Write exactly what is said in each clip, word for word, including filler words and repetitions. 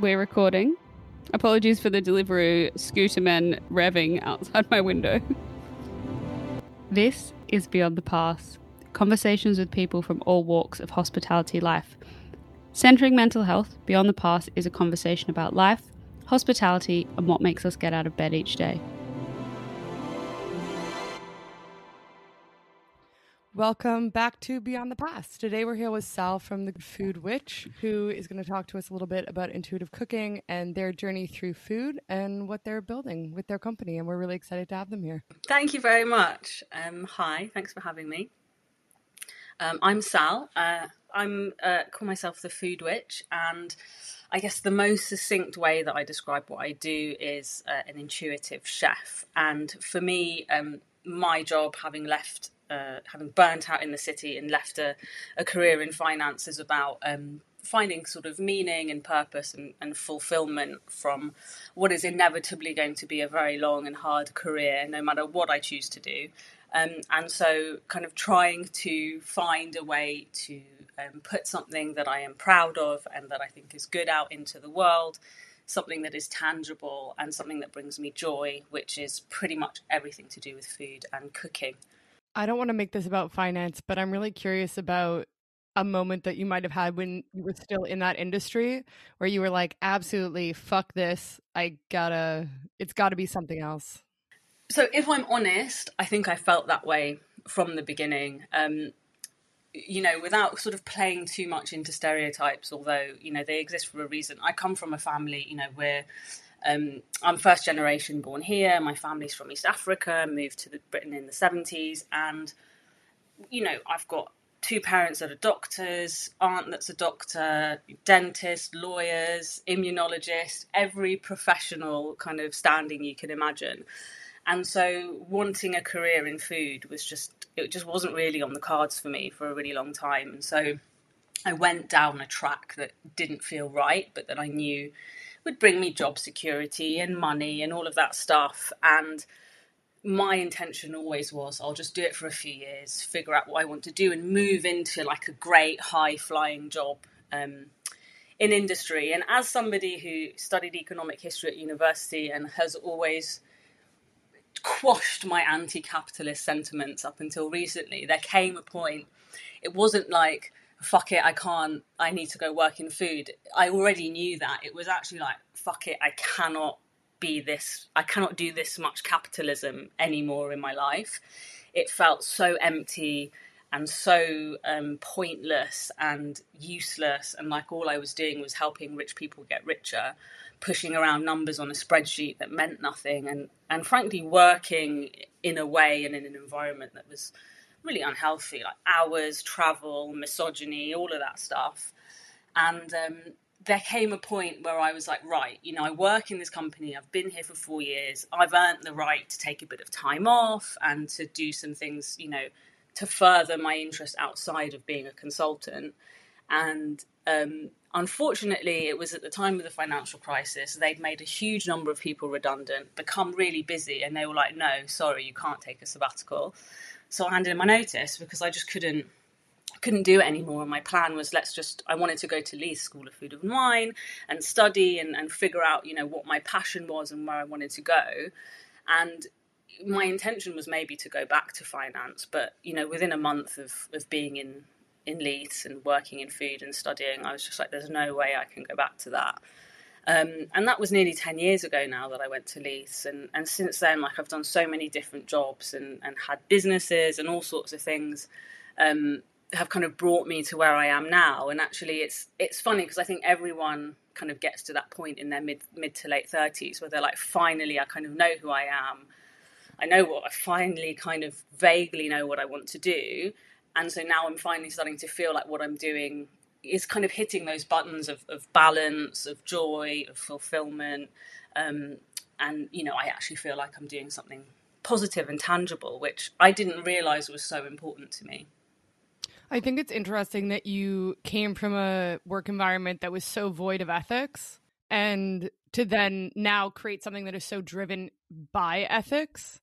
We're recording. Apologies for the Deliveroo scooter men revving outside my window. This is Beyond the Pass, conversations with people from all walks of hospitality life. Centering mental health, Beyond the Pass is a conversation about life, hospitality, and what makes us get out of bed each day. Welcome back to Beyond the Pass. Today we're here with Sal from The Food Witch, who is going to talk to us a little bit about intuitive cooking and their journey through food and what they're building with their company. And we're really excited to have them here. Thank you very much. Um, hi, thanks for having me. Um, I'm Sal. Uh, I'm uh, call myself The Food Witch, and I guess the most succinct way that I describe what I do is uh, an intuitive chef. And for me, um, my job, having left Uh, having burnt out in the city and left a, a career in finance, is about um, finding sort of meaning and purpose and, and fulfillment from what is inevitably going to be a very long and hard career, no matter what I choose to do. Um, and so kind of trying to find a way to um, put something that I am proud of and that I think is good out into the world, something that is tangible and something that brings me joy, which is pretty much everything to do with food and cooking. I don't want to make this about finance, but I'm really curious about a moment that you might have had when you were still in that industry where you were like, absolutely, fuck this. I gotta, it's gotta be something else. So if I'm honest, I think I felt that way from the beginning. Um, you know, without sort of playing too much into stereotypes, although, you know, they exist for a reason. I come from a family, you know, where Um, I'm first generation born here. My family's from East Africa, moved to the Britain in the seventies. And, you know, I've got two parents that are doctors, aunt that's a doctor, dentist, lawyers, immunologist, every professional kind of standing you can imagine. And so wanting a career in food was just, it just wasn't really on the cards for me for a really long time. And so I went down a track that didn't feel right, but that I knew would bring me job security and money and all of that stuff. And my intention always was, I'll just do it for a few years, figure out what I want to do and move into like a great high flying job um, in industry. And as somebody who studied economic history at university and has always quashed my anti-capitalist sentiments up until recently, there came a point. It wasn't like, fuck it, I can't, I need to go work in food. I already knew that. It was actually like, fuck it, I cannot be this, I cannot do this much capitalism anymore in my life. It felt so empty and so um, pointless and useless. And like all I was doing was helping rich people get richer, pushing around numbers on a spreadsheet that meant nothing. And, and frankly, working in a way and in an environment that was really unhealthy, like hours, travel, misogyny, all of that stuff. And um, there came a point where I was like, right, you know, I work in this company, I've been here for four years, I've earned the right to take a bit of time off and to do some things, you know, to further my interest outside of being a consultant. And um, unfortunately, it was at the time of the financial crisis, they'd made a huge number of people redundant, become really busy, and they were like, no, sorry, you can't take a sabbatical. So I handed in my notice because I just couldn't couldn't do it anymore. And my plan was, let's just, I wanted to go to Leith School of Food and Wine and study and, and figure out, you know, what my passion was and where I wanted to go. And my intention was maybe to go back to finance. But, you know, within a month of, of being in, in Leith and working in food and studying, I was just like, there's no way I can go back to that. Um, and that was nearly ten years ago now that I went to Leith. And, and since then, like, I've done so many different jobs and, and had businesses and all sorts of things um, have kind of brought me to where I am now. And actually, it's it's funny because I think everyone kind of gets to that point in their mid, mid to late thirties where they're like, finally, I kind of know who I am. I know what I finally kind of vaguely know what I want to do. And so now I'm finally starting to feel like what I'm doing is kind of hitting those buttons of, of balance, of joy, of fulfillment. Um, and, you know, I actually feel like I'm doing something positive and tangible, which I didn't realize was so important to me. I think it's interesting that you came from a work environment that was so void of ethics and to then now create something that is so driven by ethics.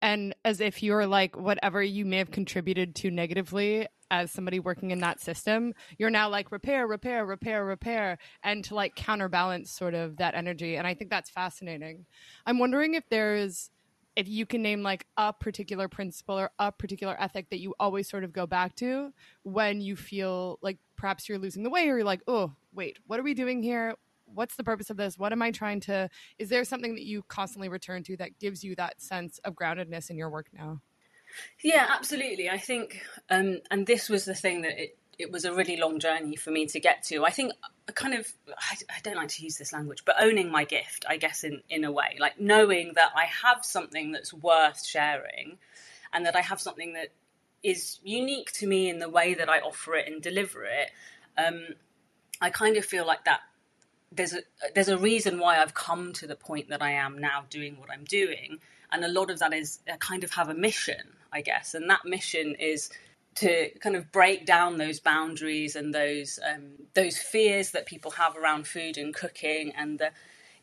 And as if you're like, whatever you may have contributed to negatively as somebody working in that system, you're now like repair, repair, repair, repair, and to like counterbalance sort of that energy. And I think that's fascinating. I'm wondering if there's, if you can name like a particular principle or a particular ethic that you always sort of go back to when you feel like perhaps you're losing the way, or you're like, oh, wait, what are we doing here? What's the purpose of this? What am I trying to, is there something that you constantly return to that gives you that sense of groundedness in your work now? Yeah, absolutely. I think, um, and this was the thing that it, it was a really long journey for me to get to. I think I kind of, I, I don't like to use this language, but owning my gift, I guess, in, in a way, like knowing that I have something that's worth sharing and that I have something that is unique to me in the way that I offer it and deliver it. Um, I kind of feel like that there's a, there's a reason why I've come to the point that I am now doing what I'm doing. And a lot of that is I kind of have a mission, I guess. And that mission is to kind of break down those boundaries and those um, those fears that people have around food and cooking and the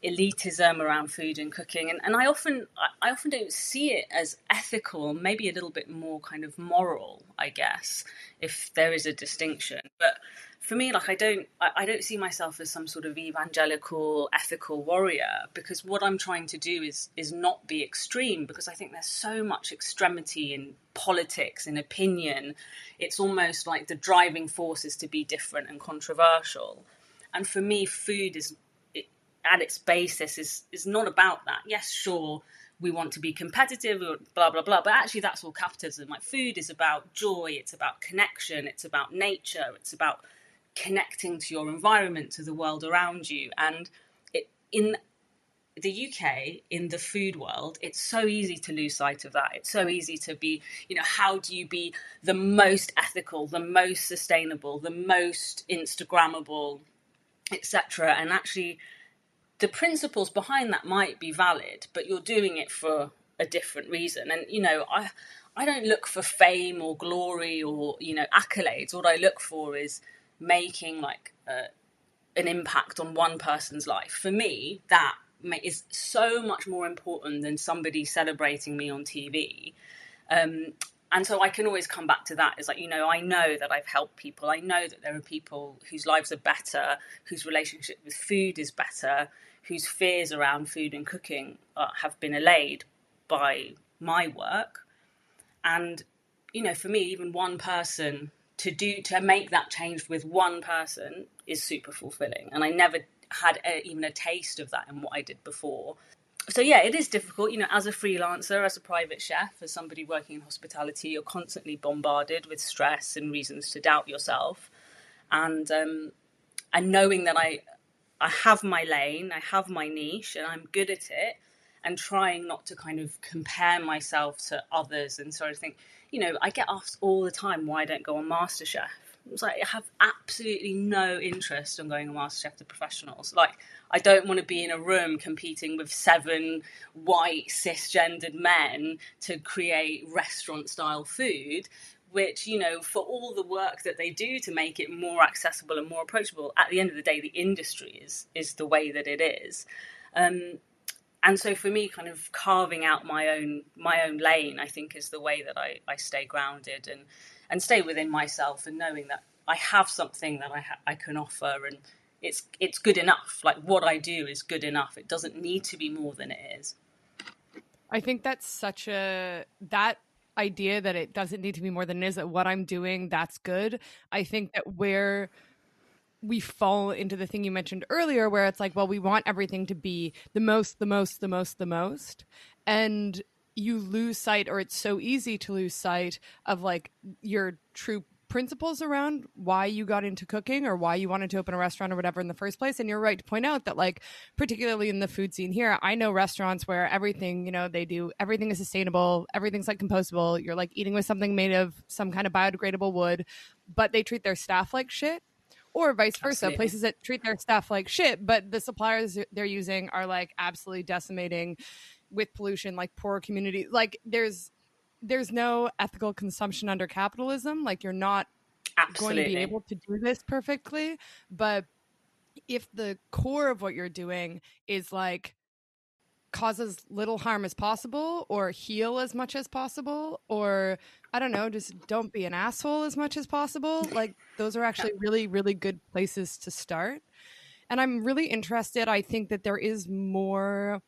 elitism around food and cooking. And, and I often I often don't see it as ethical, maybe a little bit more kind of moral, I guess, if there is a distinction. But for me, like I don't I, I don't see myself as some sort of evangelical ethical warrior, because what I'm trying to do is is not be extreme, because I think there's so much extremity in politics and opinion. It's almost like the driving force is to be different and controversial. And for me, food is it, at its basis is is not about that. Yes, sure, we want to be competitive, blah, blah, blah. But actually, that's all capitalism. Like food is about joy. It's about connection. It's about nature. It's about connecting to your environment, to the world around you. And it, in the U K, in the food world, it's so easy to lose sight of that. It's so easy to be, you know, how do you be the most ethical, the most sustainable, the most Instagrammable, et cetera. And actually, the principles behind that might be valid, but you're doing it for a different reason. And, you know, I I don't look for fame or glory or, you know, accolades. What I look for is making like uh, an impact on one person's life. For me, that is so much more important than somebody celebrating me on T V. Um, and so I can always come back to that. It's like, you know, I know that I've helped people. I know that there are people whose lives are better, whose relationship with food is better, whose fears around food and cooking uh, have been allayed by my work. And, you know, for me, even one person to do, to make that change with one person is super fulfilling. And I never had a, even a taste of that in what I did before. So yeah, it is difficult, you know, as a freelancer, as a private chef, as somebody working in hospitality, you're constantly bombarded with stress and reasons to doubt yourself. And, um, and knowing that I, I have my lane, I have my niche and I'm good at it, and trying not to kind of compare myself to others and sort of think, you know, I get asked all the time why I don't go on MasterChef. It's like, I have absolutely no interest in going on MasterChef to professionals. Like, I don't want to be in a room competing with seven white cisgendered men to create restaurant-style food, which, you know, for all the work that they do to make it more accessible and more approachable, at the end of the day, the industry is, is the way that it is. Um, And so for me, kind of carving out my own my own lane, I think, is the way that I, I stay grounded and, and stay within myself, and knowing that I have something that I ha- I can offer, and it's it's good enough. Like what I do is good enough. It doesn't need to be more than it is. I think that's such a that idea that it doesn't need to be more than it is, that what I'm doing, that's good. I think that where we fall into the thing you mentioned earlier, where it's like, well, we want everything to be the most, the most, the most, the most. And you lose sight, or it's so easy to lose sight of like your true principles around why you got into cooking or why you wanted to open a restaurant or whatever in the first place. And you're right to point out that, like, particularly in the food scene here, I know restaurants where everything, you know, they do, everything is sustainable, everything's like compostable. You're like eating with something made of some kind of biodegradable wood, but they treat their staff like shit. Or vice versa, absolutely. Places that treat their staff like shit, but the suppliers they're using are like absolutely decimating with pollution, like poor communities. Like there's there's no ethical consumption under capitalism. Like you're not absolutely going to be able to do this perfectly. But if the core of what you're doing is like cause as little harm as possible, or heal as much as possible, or I don't know, just don't be an asshole as much as possible. Like, those are actually really, really good places to start. And I'm really interested. I think that there is more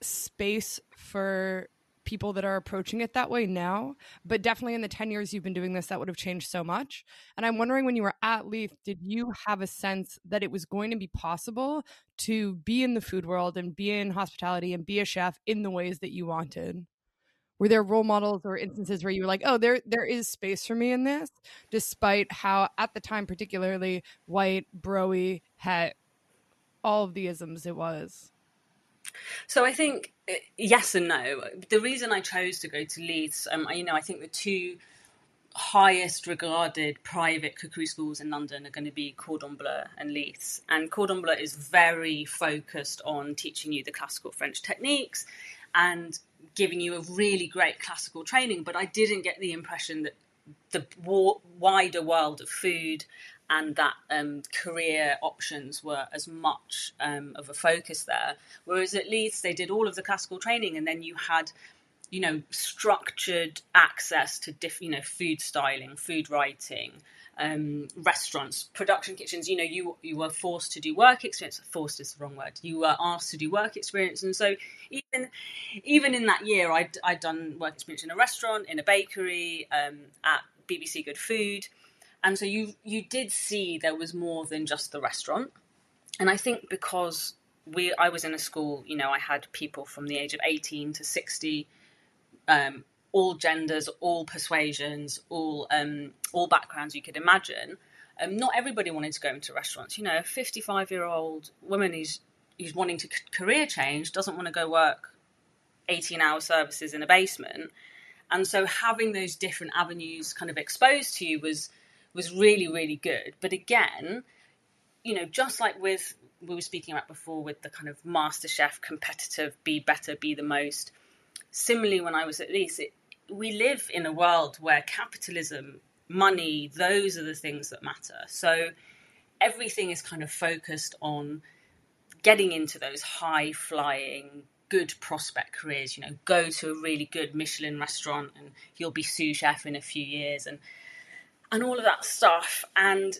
space for people that are approaching it that way now, but definitely in the ten years you've been doing this, that would have changed so much. And I'm wondering, when you were at Leith, did you have a sense that it was going to be possible to be in the food world and be in hospitality and be a chef in the ways that you wanted? Were there role models or instances where you were like, oh, there there is space for me in this, despite how at the time, particularly white, bro-y, het, all of the isms it was? So I think yes and no. The reason I chose to go to Leith, um, you know, I think the two highest regarded private cookery schools in London are going to be Cordon Bleu and Leith. And Cordon Bleu is very focused on teaching you the classical French techniques and giving you a really great classical training. But I didn't get the impression that the wider world of food and that um, career options were as much um, of a focus there. Whereas at Leith, they did all of the classical training, and then you had, you know, structured access to, diff- you know, food styling, food writing, um, restaurants, production kitchens. You know, you you were forced to do work experience. Forced is the wrong word. You were asked to do work experience. And so even even in that year, I'd, I'd done work experience in a restaurant, in a bakery, um, at B B C Good Food. And so you you did see there was more than just the restaurant. And I think because we I was in a school, you know, I had people from the age of eighteen to sixty, um, all genders, all persuasions, all um, all backgrounds you could imagine. Um, not everybody wanted to go into restaurants. You know, a fifty-five-year-old woman who's, who's wanting to career change doesn't want to go work eighteen-hour services in a basement. And so having those different avenues kind of exposed to you was... was really, really good. But again, you know, just like with, we were speaking about before with the kind of MasterChef, competitive, be better, be the most. Similarly, when I was at Leith, it, we live in a world where capitalism, money, those are the things that matter. So everything is kind of focused on getting into those high flying, good prospect careers, you know, go to a really good Michelin restaurant and you'll be sous chef in a few years. And And all of that stuff. And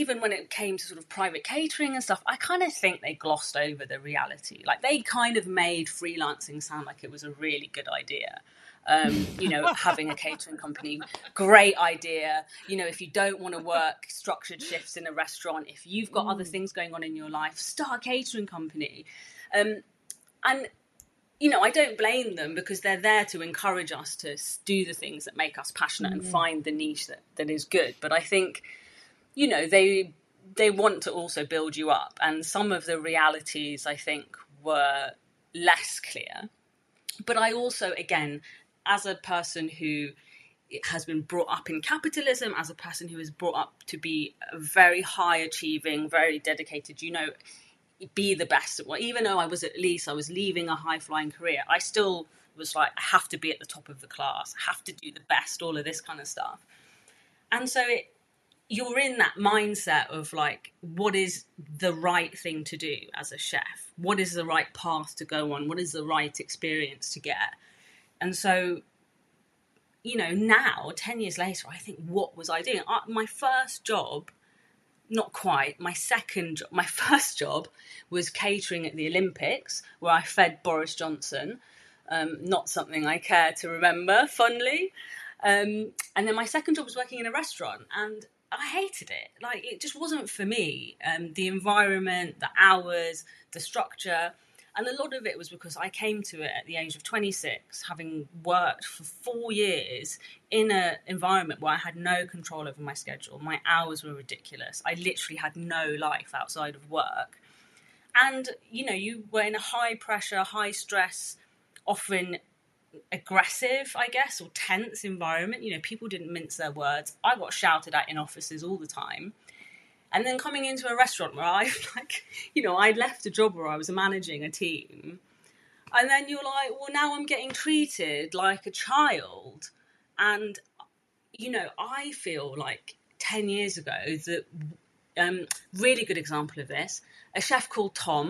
even when it came to sort of private catering and stuff, I kind of think they glossed over the reality. Like, they kind of made freelancing sound like it was a really good idea. Um, you know, having a catering company, great idea. You know, if you don't want to work structured shifts in a restaurant, if you've got mm. other things going on in your life, start a catering company. Um, and, you know, I don't blame them, because they're there to encourage us to do the things that make us passionate mm-hmm. and find the niche that, that is good. But I think, you know, they they want to also build you up. And some of the realities, I think, were less clear. But I also, again, as a person who has been brought up in capitalism, as a person who is brought up to be a very high achieving, very dedicated, you know, be the best at what, even though I was at Leith, I was leaving a high flying career. I still was like, I have to be at the top of the class. I have to do the best, all of this kind of stuff. And so it, you're in that mindset of like, what is the right thing to do as a chef? What is the right path to go on? What is the right experience to get? And so, you know, now ten years later, I think, what was I doing? I, my first job, Not quite. My second, my first job was catering at the Olympics, where I fed Boris Johnson. Um, not something I care to remember fondly. Um, and then my second job was working in a restaurant, and I hated it. Like, it just wasn't for me. Um, the environment, the hours, the structure. And a lot of it was because I came to it at the age of twenty-six, having worked for four years in an environment where I had no control over my schedule. My hours were ridiculous. I literally had no life outside of work. And, you know, you were in a high pressure, high stress, often aggressive, I guess, or tense environment. You know, people didn't mince their words. I got shouted at in offices all the time. And then coming into a restaurant where I, like, you know, I left a job where I was managing a team. And then you're like, well, now I'm getting treated like a child. And, you know, I feel like ten years ago, that um, really good example of this, a chef called Tom,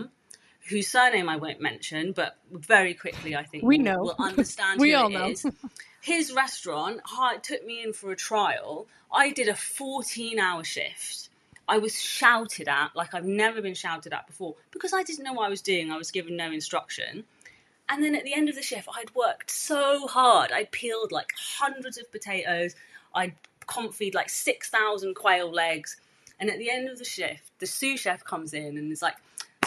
whose surname I won't mention, but very quickly I think we know. We'll understand we who all it know. Is. His restaurant took me in for a trial. I did a fourteen-hour shift. I was shouted at like I've never been shouted at before because I didn't know what I was doing. I was given no instruction. And then at the end of the shift, I'd worked so hard. I'd peeled like hundreds of potatoes. I'd confit like six thousand quail legs. And at the end of the shift, the sous chef comes in and is like,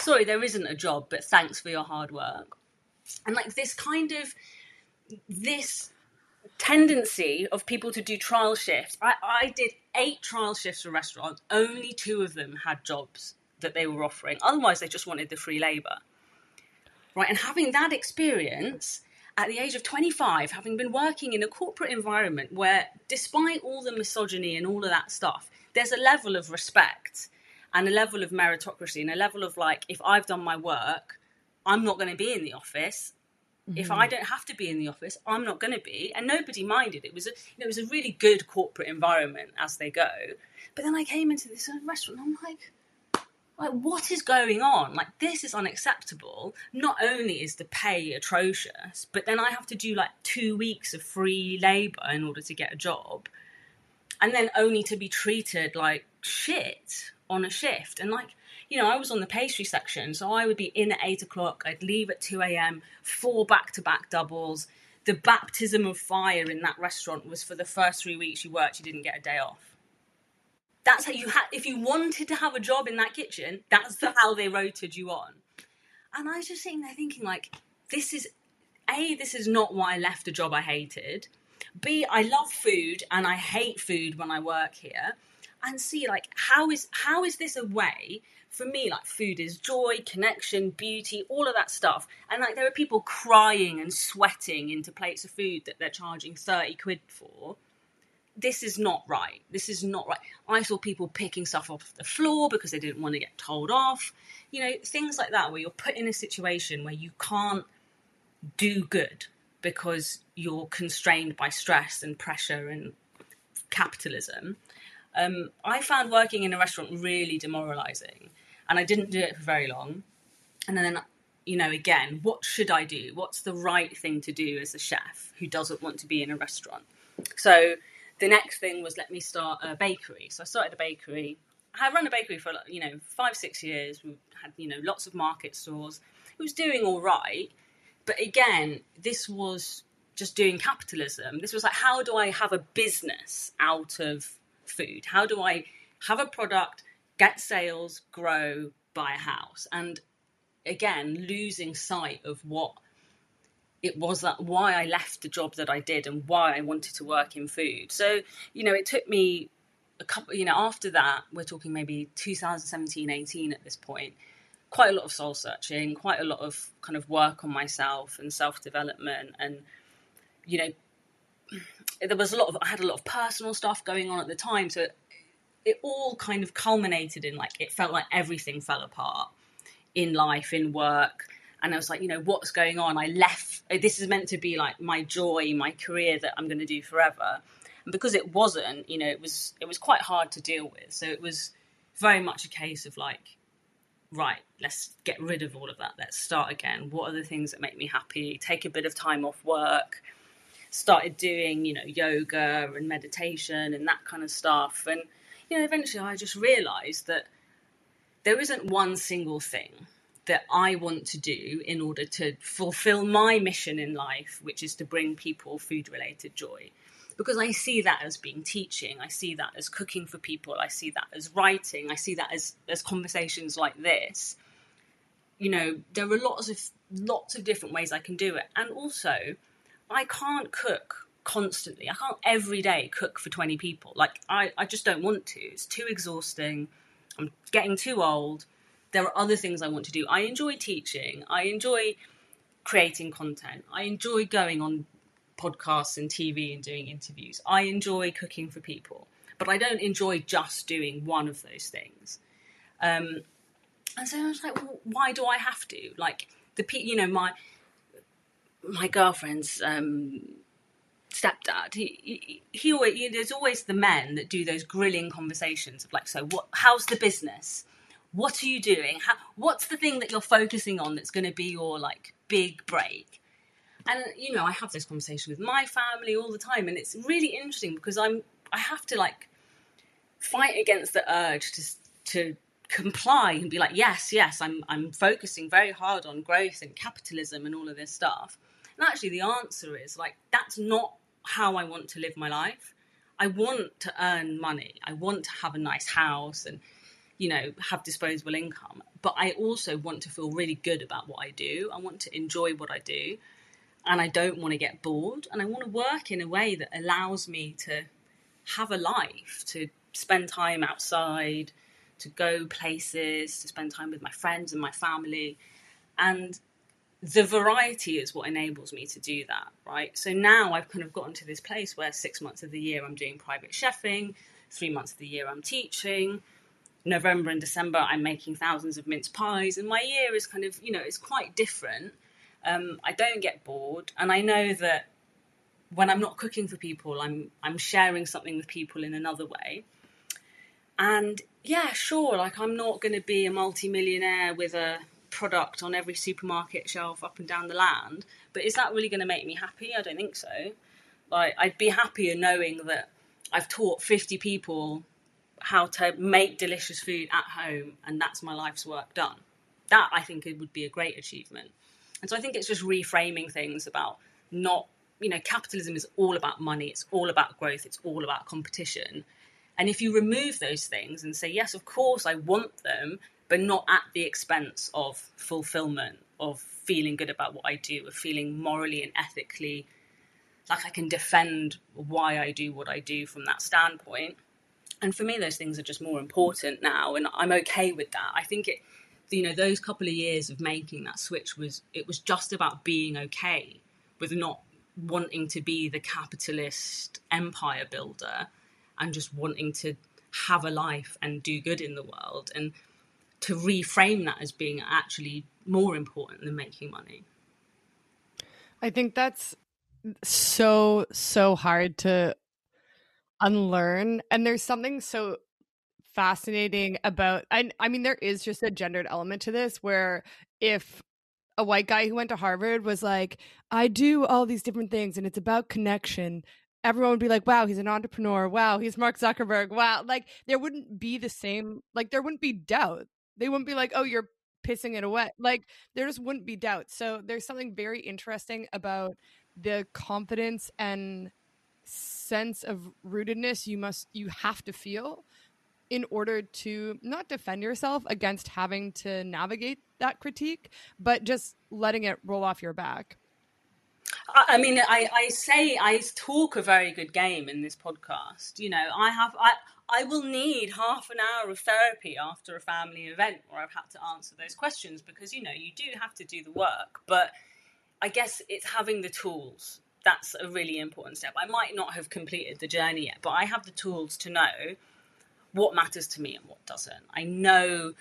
sorry, there isn't a job, but thanks for your hard work. And like this kind of, this tendency of people to do trial shifts. I, I did eight trial shifts for restaurants. Only two of them had jobs that they were offering. Otherwise, they just wanted the free labour. Right, and having that experience at the age of twenty-five, having been working in a corporate environment where, despite all the misogyny and all of that stuff, there's a level of respect and a level of meritocracy and a level of like, if I've done my work, I'm not going to be in the office. Mm-hmm. If I don't have to be in the office, I'm not going to be. And nobody minded. It was a, it was a really good corporate environment as they go. But then I came into this restaurant and I'm like... Like, what is going on? Like, this is unacceptable. Not only is the pay atrocious, but then I have to do, like, two weeks of free labour in order to get a job. And then only to be treated like shit on a shift. And, like, you know, I was on the pastry section, so I would be in at eight o'clock. I'd leave at two a.m, four back-to-back doubles. The baptism of fire in that restaurant was for the first three weeks you worked, you didn't get a day off. That's how you had, if you wanted to have a job in that kitchen, that's the, how they rotated you on. And I was just sitting there thinking, like, this is, A, this is not why I left a job I hated. B, I love food and I hate food when I work here. And C, like, how is, how is this a way for me? Like, food is joy, connection, beauty, all of that stuff. And, like, there are people crying and sweating into plates of food that they're charging thirty quid for. This is not right. This is not right. I saw people picking stuff off the floor because they didn't want to get told off. You know, things like that where you're put in a situation where you can't do good because you're constrained by stress and pressure and capitalism. Um, I found working in a restaurant really demoralising, and I didn't do it for very long. And then, you know, again, what should I do? What's the right thing to do as a chef who doesn't want to be in a restaurant? So... the next thing was, let me start a bakery. So I started a bakery. I ran a bakery for, you know, five, six years. We had, you know, lots of market stores. It was doing all right. But again, this was just doing capitalism. This was like, how do I have a business out of food? How do I have a product, get sales, grow, buy a house? And again, losing sight of what it was, that why I left the job that I did and why I wanted to work in food. So, you know, it took me a couple, you know, after that, we're talking maybe two thousand seventeen, eighteen at this point, quite a lot of soul searching, quite a lot of kind of work on myself and self-development. And, you know, there was a lot of, I had a lot of personal stuff going on at the time. So it, it all kind of culminated in like, it felt like everything fell apart in life, in work. And I was like, you know, what's going on? I left. This is meant to be like my joy, my career that I'm going to do forever. And because it wasn't, you know, it was it was quite hard to deal with. So it was very much a case of like, right, let's get rid of all of that. Let's start again. What are the things that make me happy? Take a bit of time off work. Started doing, you know, yoga and meditation and that kind of stuff. And, you know, eventually I just realised that there isn't one single thing that I want to do in order to fulfill my mission in life, which is to bring people food-related joy. Because I see that as being teaching. I see that as cooking for people. I see that as writing. I see that as, as conversations like this. You know, there are lots of lots of different ways I can do it. And also, I can't cook constantly. I can't every day cook for twenty people. Like, I, I just don't want to. It's too exhausting. I'm getting too old. There are other things I want to do. I enjoy teaching. I enjoy creating content. I enjoy going on podcasts and T V and doing interviews. I enjoy cooking for people. But I don't enjoy just doing one of those things. Um, and so I was like, well, why do I have to? Like, the pe- you know, my my girlfriend's um, stepdad, he, he, he always, you know, there's always the men that do those grilling conversations of like, so what? How's the business? What are you doing? How, what's the thing that you're focusing on that's going to be your, like, big break? And, you know, I have this conversation with my family all the time, and it's really interesting because I'm, I have to, like, fight against the urge to to comply and be like, yes, yes, I'm I'm focusing very hard on growth and capitalism and all of this stuff. And actually the answer is, like, that's not how I want to live my life. I want to earn money. I want to have a nice house and, you know, have disposable income. But I also want to feel really good about what I do. I want to enjoy what I do. And I don't want to get bored. And I want to work in a way that allows me to have a life, to spend time outside, to go places, to spend time with my friends and my family. And the variety is what enables me to do that, right? So now I've kind of gotten to this place where six months of the year I'm doing private chefing, three months of the year I'm teaching, November and December I'm making thousands of mince pies, and my year is kind of, you know, it's quite different. Um, I don't get bored, and I know that when I'm not cooking for people, I'm I'm sharing something with people in another way. And yeah, sure, like, I'm not going to be a multi-millionaire with a product on every supermarket shelf up and down the land, but is that really going to make me happy? I don't think so. Like, I'd be happier knowing that I've taught fifty people how to make delicious food at home, and that's my life's work done. That, I think, it would be a great achievement. And so I think it's just reframing things about not, you know, capitalism is all about money, it's all about growth, it's all about competition. And if you remove those things and say, yes, of course I want them, but not at the expense of fulfillment, of feeling good about what I do, of feeling morally and ethically like I can defend why I do what I do from that standpoint. And for me, those things are just more important now, and I'm okay with that. I think it, you know, those couple of years of making that switch was, it was just about being okay with not wanting to be the capitalist empire builder and just wanting to have a life and do good in the world, and to reframe that as being actually more important than making money. I think that's so, so hard to unlearn. And there's something so fascinating about, I, I mean, there is just a gendered element to this, where if a white guy who went to Harvard was like, I do all these different things and it's about connection, everyone would be like, wow, he's an entrepreneur. Wow, he's Mark Zuckerberg. Wow. Like, there wouldn't be the same, like, there wouldn't be doubt. They wouldn't be like, oh, you're pissing it away. Like, there just wouldn't be doubt. So there's something very interesting about the confidence and sense of rootedness you must, you have to feel in order to not defend yourself against having to navigate that critique, but just letting it roll off your back. I mean, I, I say, I talk a very good game in this podcast. You know, I have, I, I will need half an hour of therapy after a family event where I've had to answer those questions, because, you know, you do have to do the work, but I guess it's having the tools. That's a really important step. I might not have completed the journey yet, but I have the tools to know what matters to me and what doesn't. I know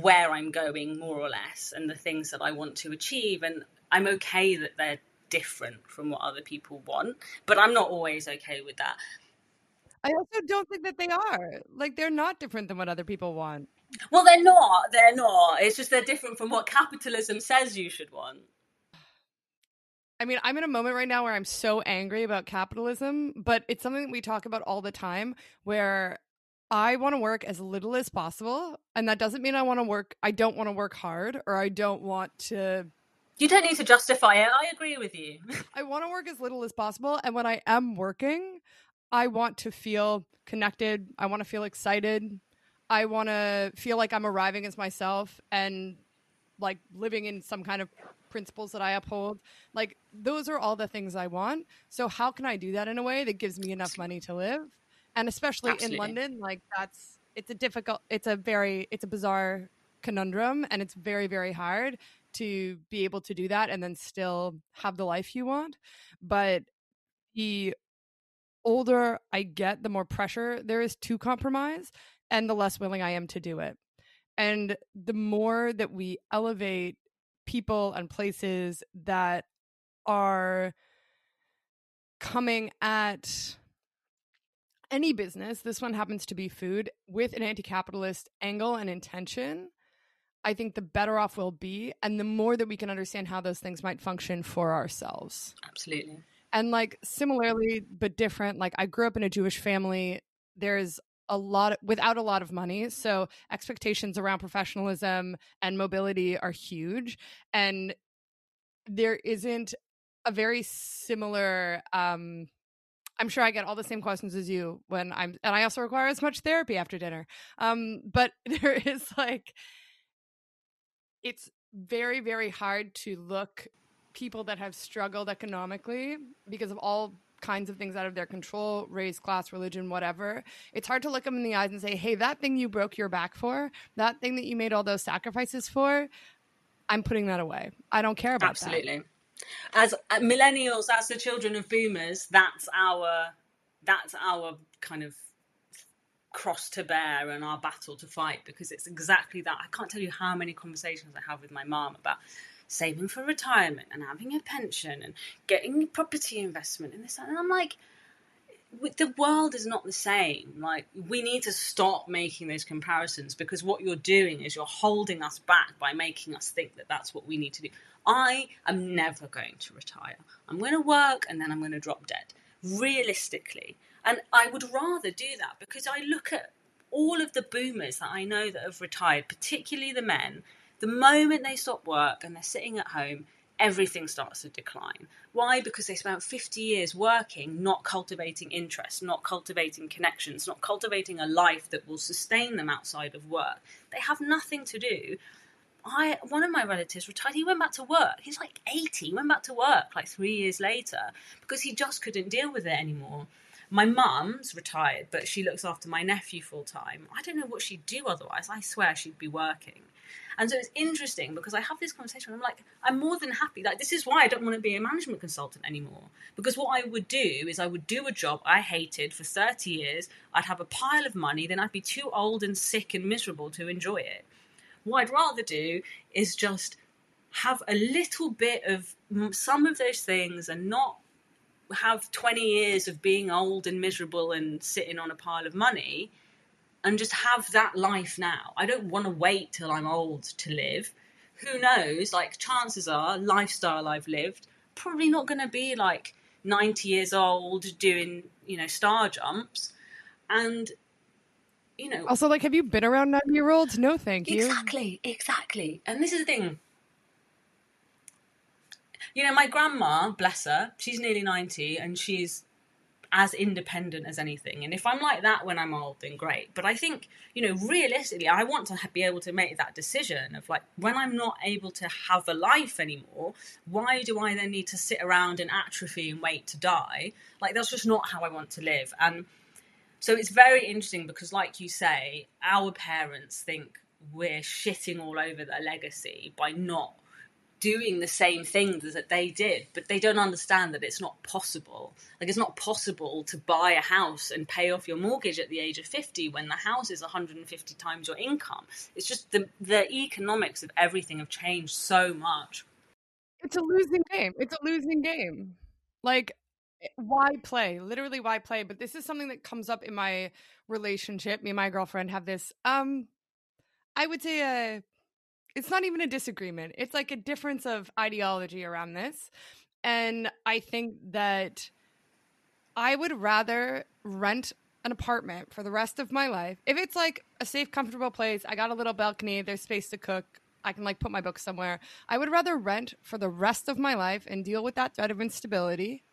where I'm going, more or less, and the things that I want to achieve. And I'm okay that they're different from what other people want, but I'm not always okay with that. I also don't think that they are. Like, they're not different than what other people want. Well, they're not. They're not. It's just they're different from what capitalism says you should want. I mean, I'm in a moment right now where I'm so angry about capitalism, but it's something that we talk about all the time, where I want to work as little as possible, and that doesn't mean I want to work, I don't want to work hard, or I don't want to. You don't need to justify it. I agree with you. I want to work as little as possible. And when I am working, I want to feel connected. I want to feel excited. I want to feel like I'm arriving as myself and, like, living in some kind of principles that I uphold. Like, those are all the things I want. So how can I do that in a way that gives me enough money to live? And especially Absolutely. In London, like, that's, it's a difficult, it's a very, it's a bizarre conundrum, and it's very, very hard to be able to do that and then still have the life you want. But the older I get, the more pressure there is to compromise, and the less willing I am to do it. And the more that we elevate people and places that are coming at any business, this one happens to be food, with an anti-capitalist angle and intention, I think the better off we'll be, and the more that we can understand how those things might function for ourselves. Absolutely. And like similarly, but different, like I grew up in a Jewish family. There's a lot of, without a lot of money. So expectations around professionalism and mobility are huge. And there isn't a very similar, um, I'm sure I get all the same questions as you when I'm, and I also require as much therapy after dinner. Um, but there is like, it's very, very hard to look people that have struggled economically because of all kinds of things out of their control, race, class, religion, whatever. It's hard to look them in the eyes and say, hey, that thing you broke your back for, that thing that you made all those sacrifices for, I'm putting that away. I don't care about Absolutely. That. Absolutely. As millennials, as the children of boomers, that's our that's our kind of cross to bear and our battle to fight, because it's exactly that. I can't tell you how many conversations I have with my mom about saving for retirement and having a pension and getting property investment and this, and I'm like, the world is not the same. Like, we need to stop making those comparisons, because what you're doing is you're holding us back by making us think that that's what we need to do. I am never going to retire. I'm going to work and then I'm going to drop dead, realistically. And I would rather do that, because I look at all of the boomers that I know that have retired, particularly the men. The moment they stop work and they're sitting at home, everything starts to decline. Why? Because they spent fifty years working, not cultivating interests, not cultivating connections, not cultivating a life that will sustain them outside of work. They have nothing to do. I, one of my relatives retired, he went back to work. He's like eighty, he went back to work like three years later because he just couldn't deal with it anymore. My mum's retired, but she looks after my nephew full time. I don't know what she'd do otherwise. I swear she'd be working. And so it's interesting, because I have this conversation. I'm like, I'm more than happy. Like, this is why I don't want to be a management consultant anymore. Because what I would do is I would do a job I hated for thirty years. I'd have a pile of money. Then I'd be too old and sick and miserable to enjoy it. What I'd rather do is just have a little bit of some of those things and not have twenty years of being old and miserable and sitting on a pile of money, and just have that life now. I don't want to wait till I'm old to live. Who knows? Like, chances are, lifestyle I've lived, probably not going to be like ninety years old doing, you know, star jumps. And, you know. Also, like, have you been around ninety year olds? No, thank you. Exactly. Exactly. And this is the thing. You know, my grandma, bless her, she's nearly ninety and she's as independent as anything. And if I'm like that when I'm old, then great. But I think, you know, realistically, I want to be able to make that decision of like, when I'm not able to have a life anymore, why do I then need to sit around and atrophy and wait to die? Like, that's just not how I want to live. And so it's very interesting, because like you say, our parents think we're shitting all over their legacy by not doing the same things that they did, but they don't understand that it's not possible. Like, it's not possible to buy a house and pay off your mortgage at the age of fifty when the house is one hundred fifty times your income. It's just the, the economics of everything have changed so much. It's a losing game. It's a losing game. Like, why play? Literally, why play? But this is something that comes up in my relationship. Me and my girlfriend have this, um, I would say a, it's not even a disagreement. It's like a difference of ideology around this. And I think that I would rather rent an apartment for the rest of my life. If it's like a safe, comfortable place, I got a little balcony, there's space to cook, I can like put my books somewhere. I would rather rent for the rest of my life and deal with that threat of instability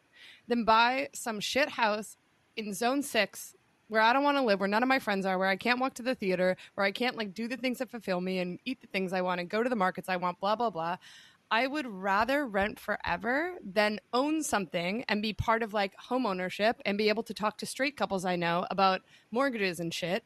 than buy some shit house in zone six where I don't want to live, where none of my friends are, where I can't walk to the theater, where I can't like do the things that fulfill me and eat the things I want and go to the markets I want, blah, blah, blah. I would rather rent forever than own something and be part of like home ownership and be able to talk to straight couples I know about mortgages and shit.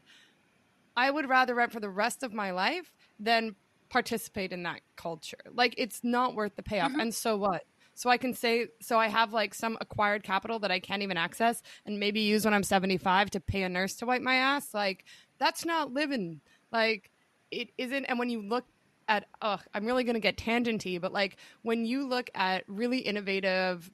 I would rather rent for the rest of my life than participate in that culture. Like, it's not worth the payoff. Mm-hmm. And so what? So I can say, so I have like some acquired capital that I can't even access and maybe use when I'm seventy-five to pay a nurse to wipe my ass. Like, that's not living. Like, it isn't. And when you look at, ugh, I'm really going to get tangenty, but like when you look at really innovative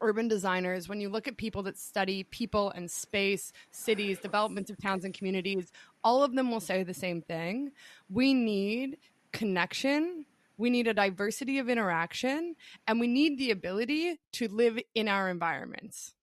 urban designers, when you look at people that study people and space, cities, developments of towns and communities, all of them will say the same thing. We need connection. We need a diversity of interaction, and we need the ability to live in our environments.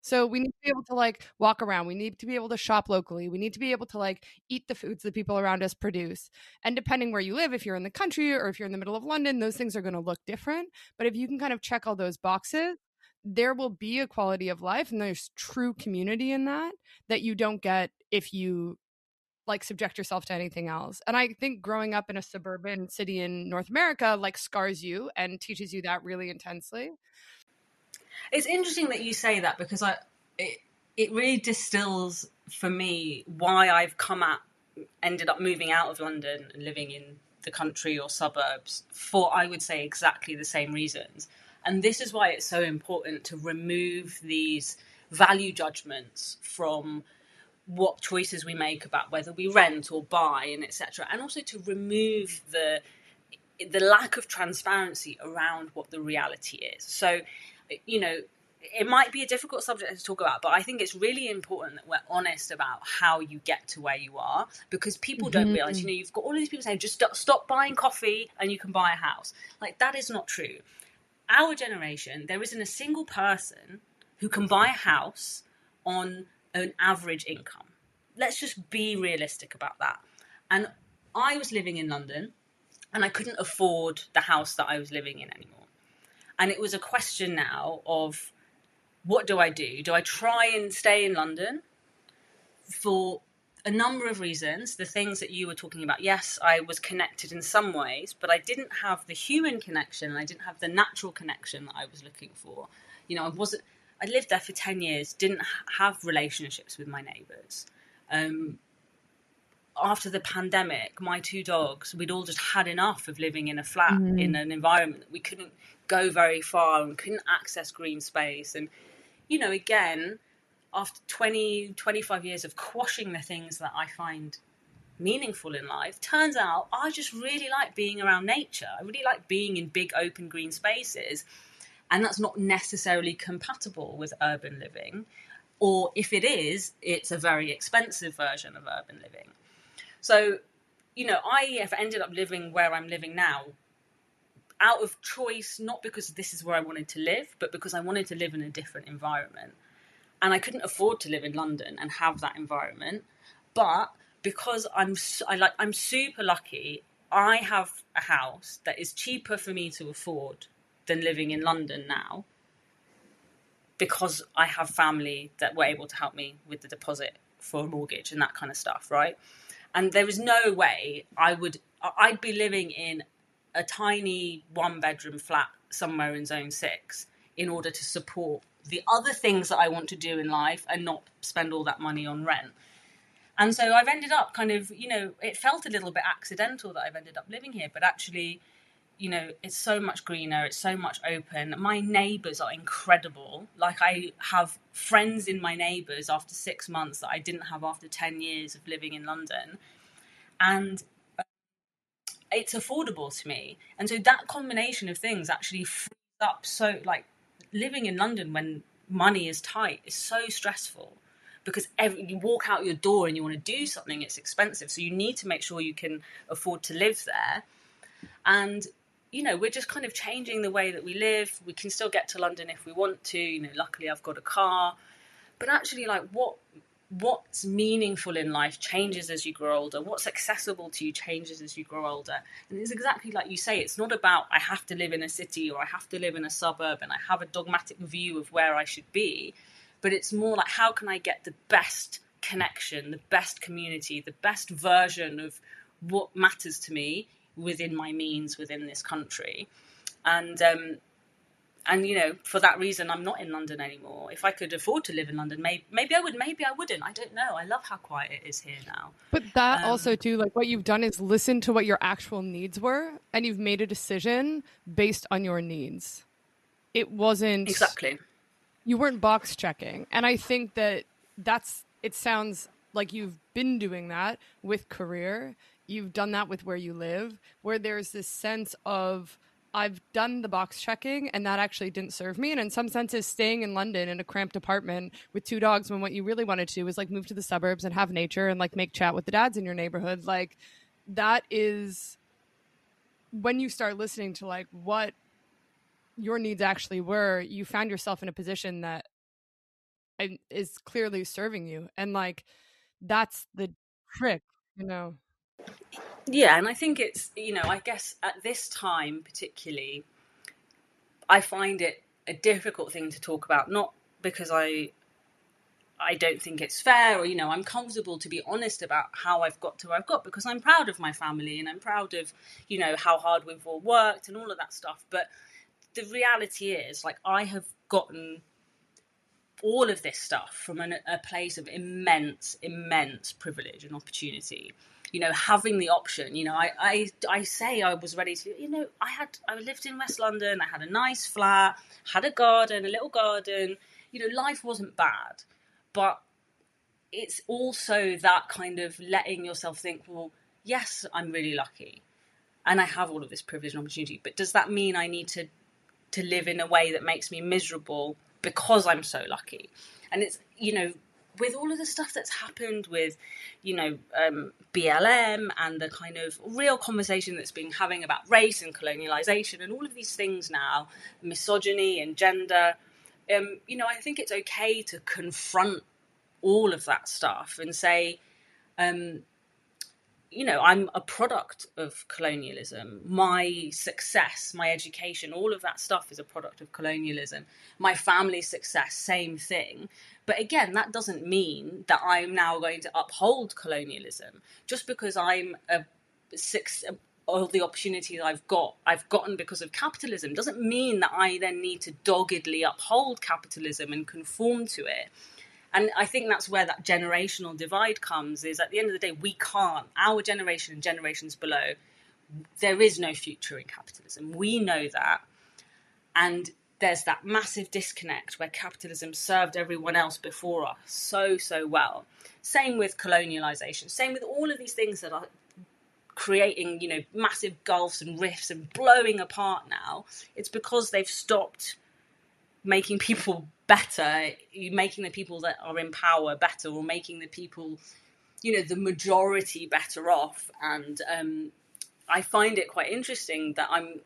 So we need to be able to like walk around. We need to be able to shop locally. We need to be able to like eat the foods that people around us produce. And depending where you live, if you're in the country or if you're in the middle of London, those things are going to look different. But if you can kind of check all those boxes, there will be a quality of life, and there's true community in that that you don't get if you like subject yourself to anything else. And I think growing up in a suburban city in North America like scars you and teaches you that really intensely. It's interesting that you say that, because I it, it really distills for me why I've come at, ended up moving out of London and living in the country or suburbs for, I would say, exactly the same reasons. And this is why it's so important to remove these value judgments from what choices we make about whether we rent or buy and et cetera. And also to remove the the lack of transparency around what the reality is. So, you know, it might be a difficult subject to talk about, but I think it's really important that we're honest about how you get to where you are, because people mm-hmm. don't realize, you know, you've got all these people saying, just stop, stop buying coffee and you can buy a house. Like, that is not true. Our generation, there isn't a single person who can buy a house on an average income. Let's just be realistic about that. And I was living in London and I couldn't afford the house that I was living in anymore. And it was a question now of, what do I do? Do I try and stay in London? For a number of reasons, the things that you were talking about, yes, I was connected in some ways, but I didn't have the human connection. And I didn't have the natural connection that I was looking for. You know, I wasn't, I lived there for ten years, didn't have relationships with my neighbours. Um, after the pandemic, my two dogs, we'd all just had enough of living in a flat, mm-hmm. in an environment that we couldn't go very far and couldn't access green space. And, you know, again, after twenty, twenty-five years of quashing the things that I find meaningful in life, turns out I just really like being around nature. I really like being in big open green spaces. And that's not necessarily compatible with urban living. Or if it is, it's a very expensive version of urban living. So, you know, I have ended up living where I'm living now out of choice, not because this is where I wanted to live, but because I wanted to live in a different environment. And I couldn't afford to live in London and have that environment. But because I'm I like I'm super lucky, I have a house that is cheaper for me to afford than living in London now, because I have family that were able to help me with the deposit for a mortgage and that kind of stuff, right? And there was no way I would, I'd be living in a tiny one bedroom flat somewhere in zone six in order to support the other things that I want to do in life and not spend all that money on rent. And so I've ended up kind of, you know, it felt a little bit accidental that I've ended up living here, but actually, you know, it's so much greener, it's so much open. My neighbours are incredible. Like, I have friends in my neighbours after six months that I didn't have after ten years of living in London. And it's affordable to me. And so that combination of things actually frees up. So, like, living in London when money is tight is so stressful, because every, you walk out your door and you want to do something, it's expensive. So you need to make sure you can afford to live there. And you know, we're just kind of changing the way that we live. We can still get to London if we want to. You know, luckily I've got a car. But actually, like, what what's meaningful in life changes as you grow older. What's accessible to you changes as you grow older. And it's exactly like you say. It's not about I have to live in a city or I have to live in a suburb and I have a dogmatic view of where I should be. But it's more like, how can I get the best connection, the best community, the best version of what matters to me within my means, within this country. And, um, and you know, for that reason, I'm not in London anymore. If I could afford to live in London, maybe, maybe I would, maybe I wouldn't. I don't know. I love how quiet it is here now. But that um, also too, like, what you've done is listen to what your actual needs were, and you've made a decision based on your needs. It wasn't... Exactly. You weren't box checking. And I think that that's, it sounds like you've been doing that with career. You've done that with where you live, where there's this sense of I've done the box checking, and that actually didn't serve me. And in some senses, staying in London in a cramped apartment with two dogs when what you really wanted to do is like move to the suburbs and have nature and like make chat with the dads in your neighborhood. Like that is when you start listening to like what your needs actually were, you found yourself in a position that is clearly serving you. And like, that's the trick, you know? Yeah. And I think it's, you know, I guess at this time particularly, I find it a difficult thing to talk about, not because I, I don't think it's fair or, you know, I'm comfortable to be honest about how I've got to where I've got, because I'm proud of my family and I'm proud of, you know, how hard we've all worked and all of that stuff. But the reality is, like, I have gotten all of this stuff from an, a place of immense, immense privilege and opportunity. You know, having the option, you know, I, I, I say I was ready to, you know, I had, I lived in West London, I had a nice flat, had a garden, a little garden, you know, life wasn't bad, but it's also that kind of letting yourself think, well, yes, I'm really lucky and I have all of this privilege and opportunity, but does that mean I need to, to live in a way that makes me miserable because I'm so lucky? And it's, you know, with all of the stuff that's happened with, you know, um, B L M and the kind of real conversation that's been having about race and colonialization and all of these things now, misogyny and gender, um, you know, I think it's okay to confront all of that stuff and say, um, you know, I'm a product of colonialism. My success, my education, all of that stuff is a product of colonialism. My family's success, same thing. But again, that doesn't mean that I'm now going to uphold colonialism. Just because I'm a six, all the opportunities I've got, I've gotten because of capitalism, doesn't mean that I then need to doggedly uphold capitalism and conform to it. And I think that's where that generational divide comes, is at the end of the day, we can't, our generation and generations below, there is no future in capitalism. We know that. And there's that massive disconnect where capitalism served everyone else before us so, so well. Same with colonialization, same with all of these things that are creating, you know, massive gulfs and rifts and blowing apart now. It's because they've stopped making people better, making the people that are in power better, or making the people, you know, the majority better off. And um, I find it quite interesting that I'm,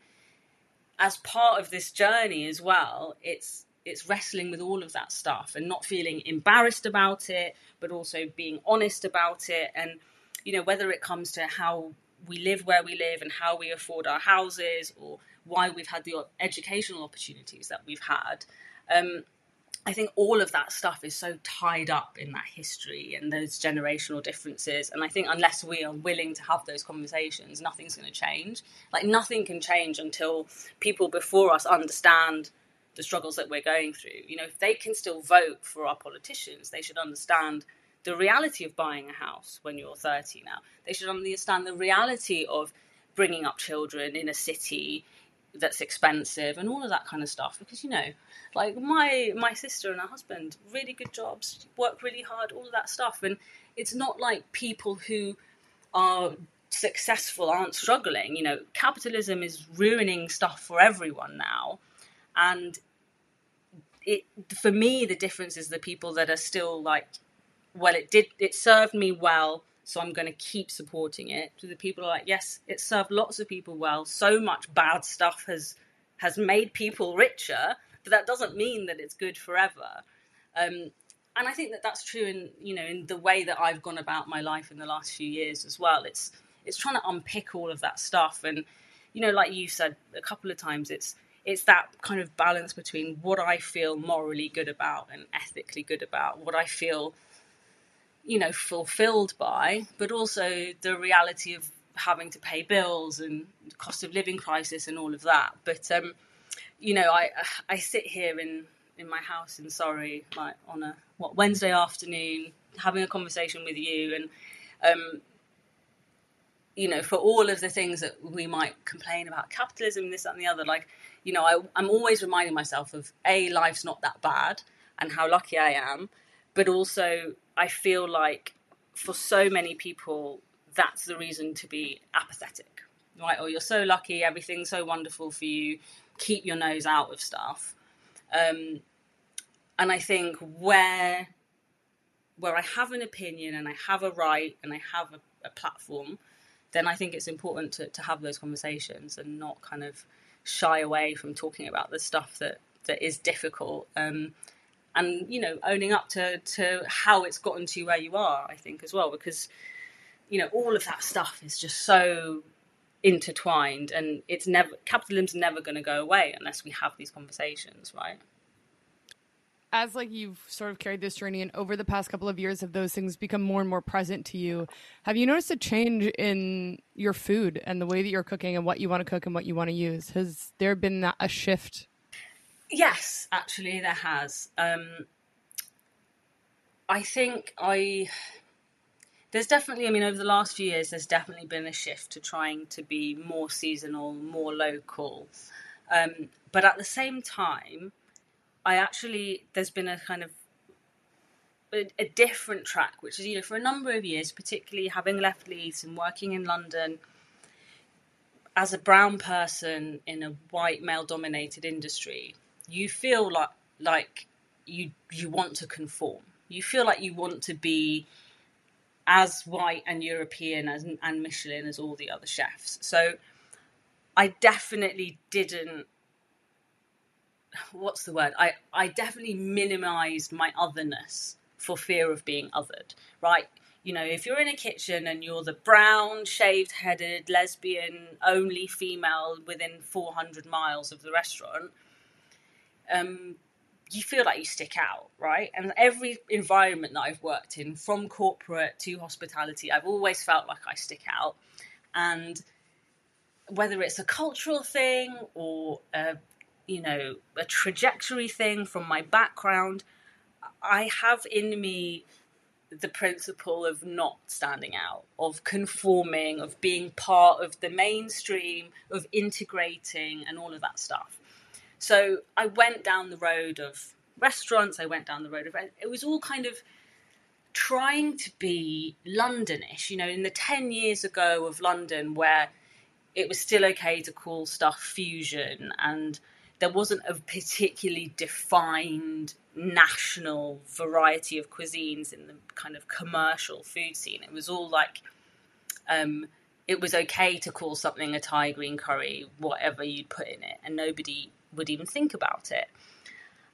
as part of this journey as well, it's it's wrestling with all of that stuff and not feeling embarrassed about it, but also being honest about it. And, you know, whether it comes to how we live where we live and how we afford our houses, or why we've had the educational opportunities that we've had, um, I think all of that stuff is so tied up in that history and those generational differences. And I think unless we are willing to have those conversations, nothing's going to change. Like nothing can change until people before us understand the struggles that we're going through. You know, if they can still vote for our politicians, they should understand the reality of buying a house when you're thirty now. They should understand the reality of bringing up children in a city that's expensive and all of that kind of stuff, because, you know, like my my sister and her husband, really good jobs, work really hard, all of that stuff. And it's not like people who are successful aren't struggling. You know, capitalism is ruining stuff for everyone now, and it, for me, the difference is the people that are still like, well, it did, it served me well, so I'm going to keep supporting it. So the people are like, yes, it served lots of people well. So much bad stuff has has made people richer, but that doesn't mean that it's good forever. Um, and I think that that's true in, you know, in the way that I've gone about my life in the last few years as well. It's it's trying to unpick all of that stuff. And, you know, like you said a couple of times, it's it's that kind of balance between what I feel morally good about and ethically good about, what I feel, you know, fulfilled by, but also the reality of having to pay bills and the cost of living crisis and all of that. But um, you know, I I sit here in in my house in Surrey, like on a what Wednesday afternoon, having a conversation with you, and um, you know, for all of the things that we might complain about capitalism, this, that, and the other, like, you know, I, I'm always reminding myself of a life's not that bad and how lucky I am, but also I feel like for so many people, that's the reason to be apathetic. right? Or you're so lucky, everything's so wonderful for you. Keep your nose out of stuff. Um, and I think where where I have an opinion and I have a right and I have a, a platform, then I think it's important to, to have those conversations and not kind of shy away from talking about the stuff that, that is difficult. Um, and, you know, owning up to, to how it's gotten to where you are, I think, as well, because, you know, all of that stuff is just so intertwined, and it's never, capitalism's never going to go away unless we have these conversations, right? As like you've sort of carried this journey, and over the past couple of years, have those things become more and more present to you? Have you noticed a change in your food and the way that you're cooking and what you want to cook and what you want to use? Has there been a shift? Yes, actually there has. Um, I think I, there's definitely, I mean, over the last few years, there's definitely been a shift to trying to be more seasonal, more local. Um, but at the same time, I actually, there's been a kind of a, a different track, which is, you know, for a number of years, particularly having left Leeds and working in London as a brown person in a white male-dominated industry, you feel like like you you want to conform. You feel like you want to be as white and European as, and Michelin as all the other chefs. So I definitely didn't. What's the word? I, I definitely minimized my otherness for fear of being othered, right? You know, if you're in a kitchen and you're the brown, shaved-headed, lesbian, only female within four hundred miles of the restaurant, um, you feel like you stick out, right? And every environment that I've worked in, from corporate to hospitality, I've always felt like I stick out. And whether it's a cultural thing or a you know, a trajectory thing from my background, I have in me the principle of not standing out, of conforming, of being part of the mainstream, of integrating and all of that stuff. So I went down the road of restaurants, I went down the road of, it was all kind of trying to be Londonish, you know, in the ten years ago of London where it was still okay to call stuff fusion and there wasn't a particularly defined national variety of cuisines in the kind of commercial food scene. It was all like, um, it was okay to call something a Thai green curry, whatever you'd put in it, and nobody would even think about it.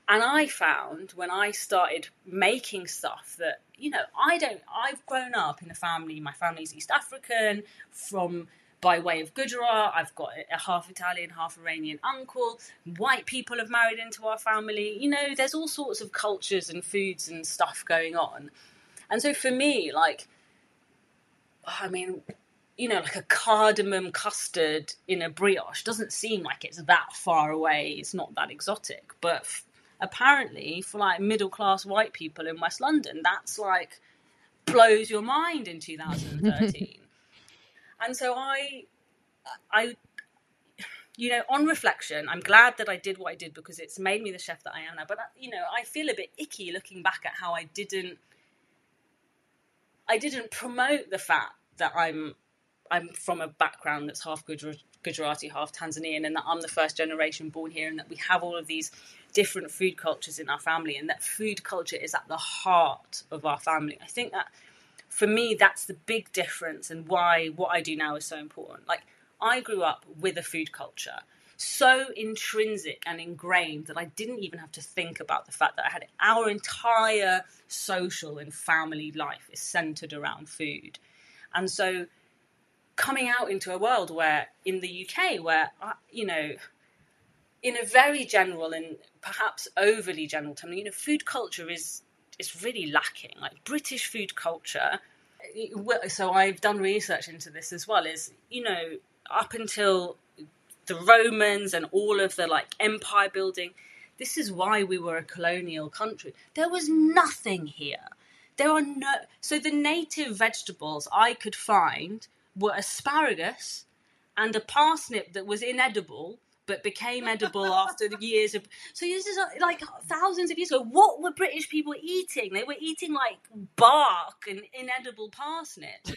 And I found when I started making stuff that, you know, I don't, I've grown up in a family, my family's East African, from by way of Gujarat, I've got a half Italian, half Iranian uncle. White people have married into our family. You know, there's all sorts of cultures and foods and stuff going on. And so for me, like, I mean, you know, like a cardamom custard in a brioche doesn't seem like it's that far away. It's not that exotic. But f- apparently for like middle-class white people in West London, that's like blows your mind in two thousand thirteen. And so I, I, you know, on reflection, I'm glad that I did what I did because it's made me the chef that I am now. But, you know, I feel a bit icky looking back at how I didn't, I didn't promote the fact that I'm, I'm from a background that's half Gujar- Gujarati, half Tanzanian, and that I'm the first generation born here, and that we have all of these different food cultures in our family, and that food culture is at the heart of our family. I think that, for me, that's the big difference and why what I do now is so important. Like, I grew up with a food culture so intrinsic and ingrained that I didn't even have to think about the fact that I had our entire social and family life is centered around food. And so coming out into a world where, in the U K, where, I, you know, in a very general and perhaps overly general term, you know, food culture is... it's really lacking, like British food culture. So I've done research into this as well, is, you know, up until the Romans and all of the like empire building, this is why we were a colonial country. There was nothing here. There are no, so the native vegetables I could find were asparagus and a parsnip that was inedible but became edible after the years of... So this is like thousands of years ago. What were British people eating? They were eating like bark and inedible parsnips.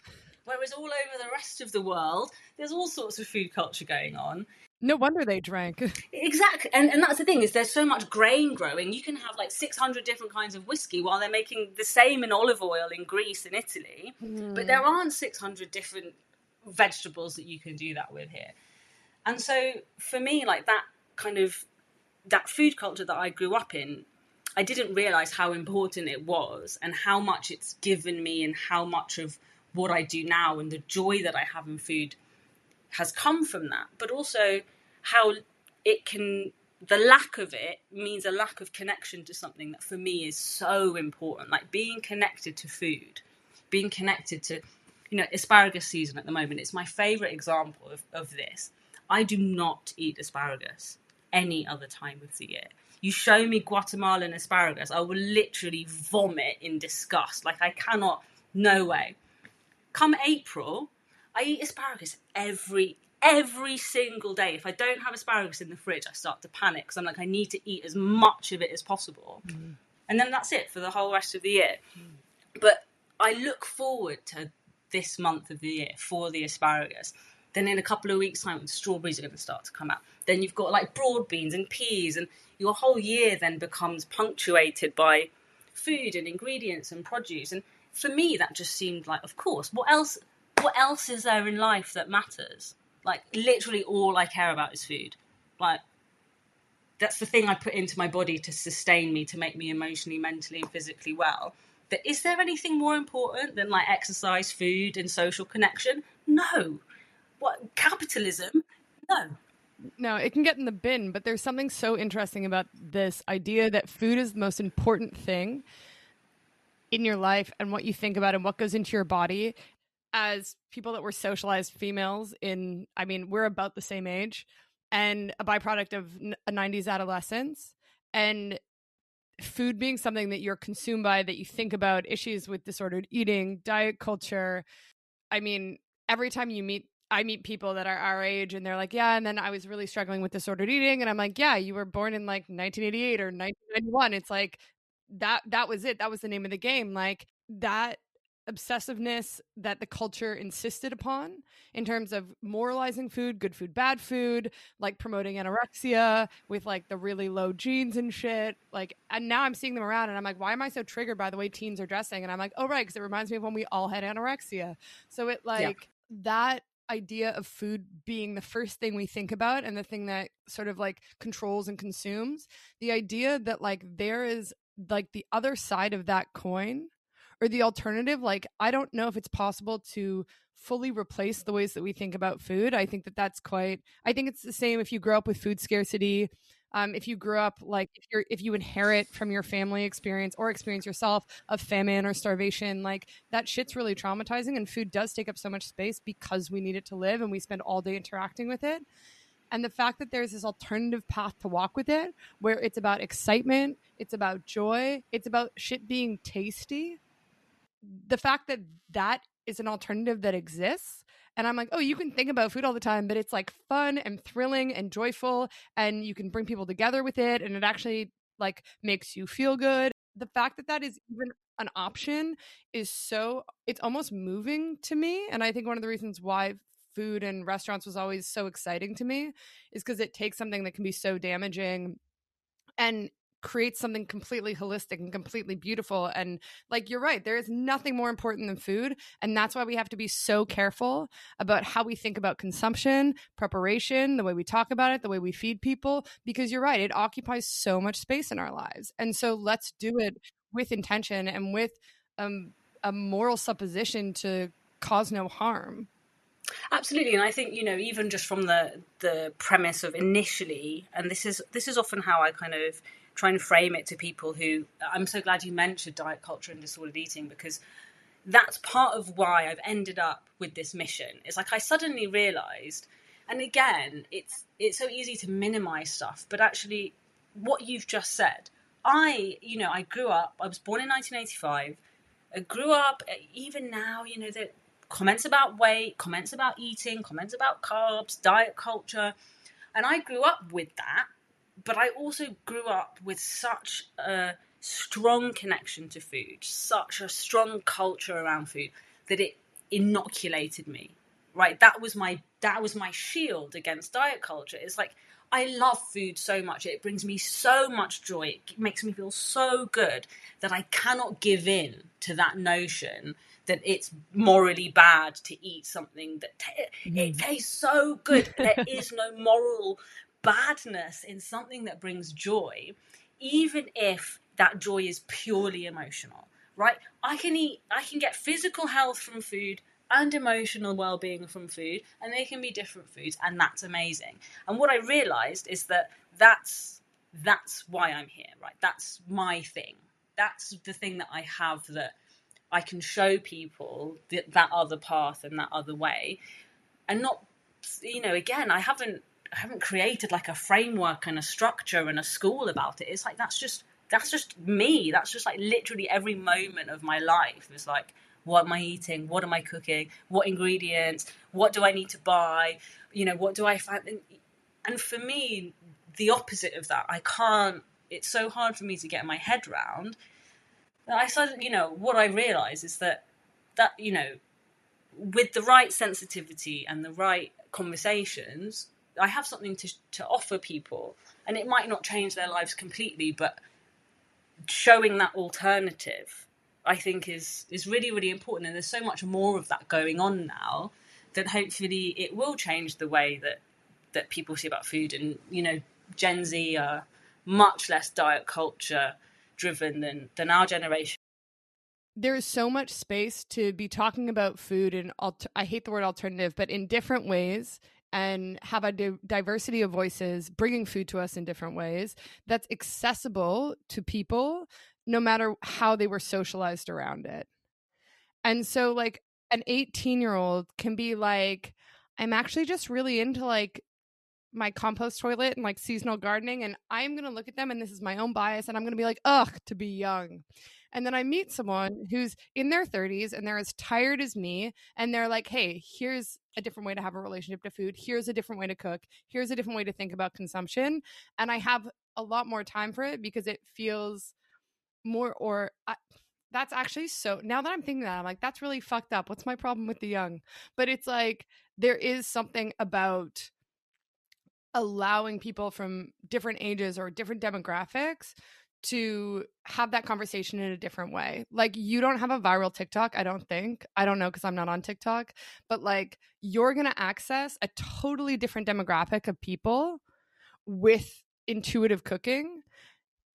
Whereas all over the rest of the world, there's all sorts of food culture going on. No wonder they drank. Exactly. And and that's the thing, is there's so much grain growing. You can have like six hundred different kinds of whiskey while they're making the same in olive oil in Greece and Italy. Mm. But there aren't six hundred different vegetables that you can do that with here. And so for me, like that kind of, that food culture that I grew up in, I didn't realise how important it was and how much it's given me and how much of what I do now and the joy that I have in food has come from that, but also how it can, the lack of it means a lack of connection to something that for me is so important, like being connected to food, being connected to, you know, asparagus season at the moment. It's my favourite example of, of this. I do not eat asparagus any other time of the year. You show me Guatemalan asparagus, I will literally vomit in disgust. Like I cannot, no way. Come April, I eat asparagus every, every single day. If I don't have asparagus in the fridge, I start to panic because I'm like, I need to eat as much of it as possible. Mm. And then that's it for the whole rest of the year. Mm. But I look forward to this month of the year for the asparagus. Then in a couple of weeks' time, the strawberries are going to start to come out. Then you've got like broad beans and peas, and your whole year then becomes punctuated by food and ingredients and produce. And for me, that just seemed like, of course, what else... What else is there in life that matters? Like, literally all I care about is food. Like, that's the thing I put into my body to sustain me, to make me emotionally, mentally, and physically well. But is there anything more important than, like, exercise, food, and social connection? No. What, capitalism? No. No, it can get in the bin, but there's something so interesting about this idea that food is the most important thing in your life and what you think about and what goes into your body. As people that were socialized females in, I mean, we're about the same age and a byproduct of a nineties adolescence, and food being something that you're consumed by, that you think about issues with disordered eating, diet culture. I mean, every time you meet, I meet people that are our age and they're like, yeah, and then I was really struggling with disordered eating. And I'm like, yeah, you were born in like nineteen eighty-eight or nineteen ninety-one. It's like, that, that was it. That was the name of the game. Like that obsessiveness that the culture insisted upon in terms of moralizing food, good food, bad food, like promoting anorexia with like the really low jeans and shit. Like, and now I'm seeing them around and I'm like, why am I so triggered by the way teens are dressing? And I'm like, oh, right, because it reminds me of when we all had anorexia. So it like yeah. that idea of food being the first thing we think about and the thing that sort of like controls and consumes, the idea that like there is like the other side of that coin. Or the alternative, like, I don't know if it's possible to fully replace the ways that we think about food. I think that that's quite, I think it's the same if you grow up with food scarcity, um, if you grew up, like, if you're, if you inherit from your family experience or experience yourself of famine or starvation, like, that shit's really traumatizing, and food does take up so much space because we need it to live and we spend all day interacting with it. And the fact that there's this alternative path to walk with it, where it's about excitement, it's about joy, it's about shit being tasty. The fact that that is an alternative that exists. And I'm like, oh, you can think about food all the time, but it's like fun and thrilling and joyful, and you can bring people together with it. And it actually like makes you feel good. The fact that that is even an option is so, it's almost moving to me. And I think one of the reasons why food and restaurants was always so exciting to me is because it takes something that can be so damaging and creates something completely holistic and completely beautiful. And like, you're right, there is nothing more important than food. And that's why we have to be so careful about how we think about consumption, preparation, the way we talk about it, the way we feed people, because you're right, it occupies so much space in our lives. And so let's do it with intention and with um, a moral supposition to cause no harm. Absolutely. And I think, you know, even just from the the premise of initially, and this is this is often how I kind of try and frame it to people who, I'm so glad you mentioned diet culture and disordered eating, because that's part of why I've ended up with this mission. It's like I suddenly realised, and again, it's it's so easy to minimise stuff, but actually what you've just said, I, you know, I grew up, I was born in nineteen eighty-five, I grew up, even now, you know, the comments about weight, comments about eating, comments about carbs, diet culture, and I grew up with that. But I also grew up with such a strong connection to food, such a strong culture around food, that it inoculated me, right? That was my that was my shield against diet culture. It's like, I love food so much. It brings me so much joy. It makes me feel so good that I cannot give in to that notion that it's morally bad to eat something that t- it tastes so good. There is no moral badness in something that brings joy, even if that joy is purely emotional, right? I can eat, I can get physical health from food and emotional well-being from food, and they can be different foods, and that's amazing. And what I realized is that that's that's why I'm here, right? That's my thing. That's the thing that I have, that I can show people that, that other path and that other way. And not, you know, again, I haven't I haven't created like a framework and a structure and a school about it. It's like, that's just that's just me. That's just like literally every moment of my life is like, what am I eating? What am I cooking? What ingredients? What do I need to buy? You know, what do I find? And for me, the opposite of that, I can't, it's so hard for me to get my head round. I started, you know, what I realize is that, that, you know, with the right sensitivity and the right conversations, I have something to, to offer people, and it might not change their lives completely, but showing that alternative, I think is is really, really important. And there's so much more of that going on now that hopefully it will change the way that, that people see about food. And, you know, Gen Z are much less diet culture driven than, than our generation. There is so much space to be talking about food and alter- I hate the word alternative, but in different ways, and have a di- diversity of voices bringing food to us in different ways that's accessible to people, no matter how they were socialized around it. And so like an eighteen year old can be like, I'm actually just really into like my compost toilet and like seasonal gardening. And I'm going to look at them, and this is my own bias, and I'm going to be like, ugh, to be young. And then I meet someone who's in their thirties and they're as tired as me. And they're like, hey, here's a different way to have a relationship to food. Here's a different way to cook. Here's a different way to think about consumption. And I have a lot more time for it because it feels more or I, that's actually so now that I'm thinking that I'm like, that's really fucked up. What's my problem with the young? But it's like, there is something about allowing people from different ages or different demographics to have that conversation in a different way. Like, you don't have a viral TikTok, I don't think. I don't know, because I'm not on TikTok, but like, you're going to access a totally different demographic of people with intuitive cooking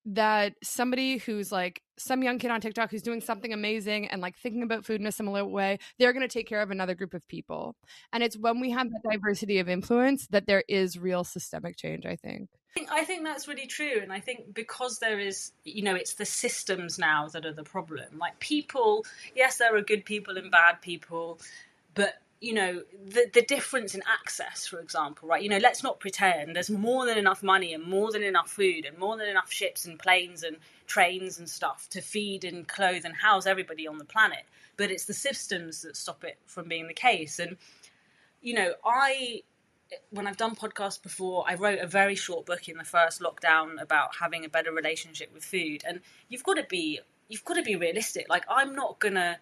that somebody who's like some young kid on TikTok who's doing something amazing and like thinking about food in a similar way, they're going to take care of another group of people. And it's when we have that diversity of influence that there is real systemic change, I think. I think that's really true. And I think because there is, you know, it's the systems now that are the problem. Like people, yes, there are good people and bad people, but you know, the, the difference in access, for example, right? You know, let's not pretend there's more than enough money and more than enough food and more than enough ships and planes and trains and stuff to feed and clothe and house everybody on the planet. But it's the systems that stop it from being the case. And, you know, I, when I've done podcasts before, I wrote a very short book in the first lockdown about having a better relationship with food. And you've got to be, you've got to be realistic. Like, I'm not going to,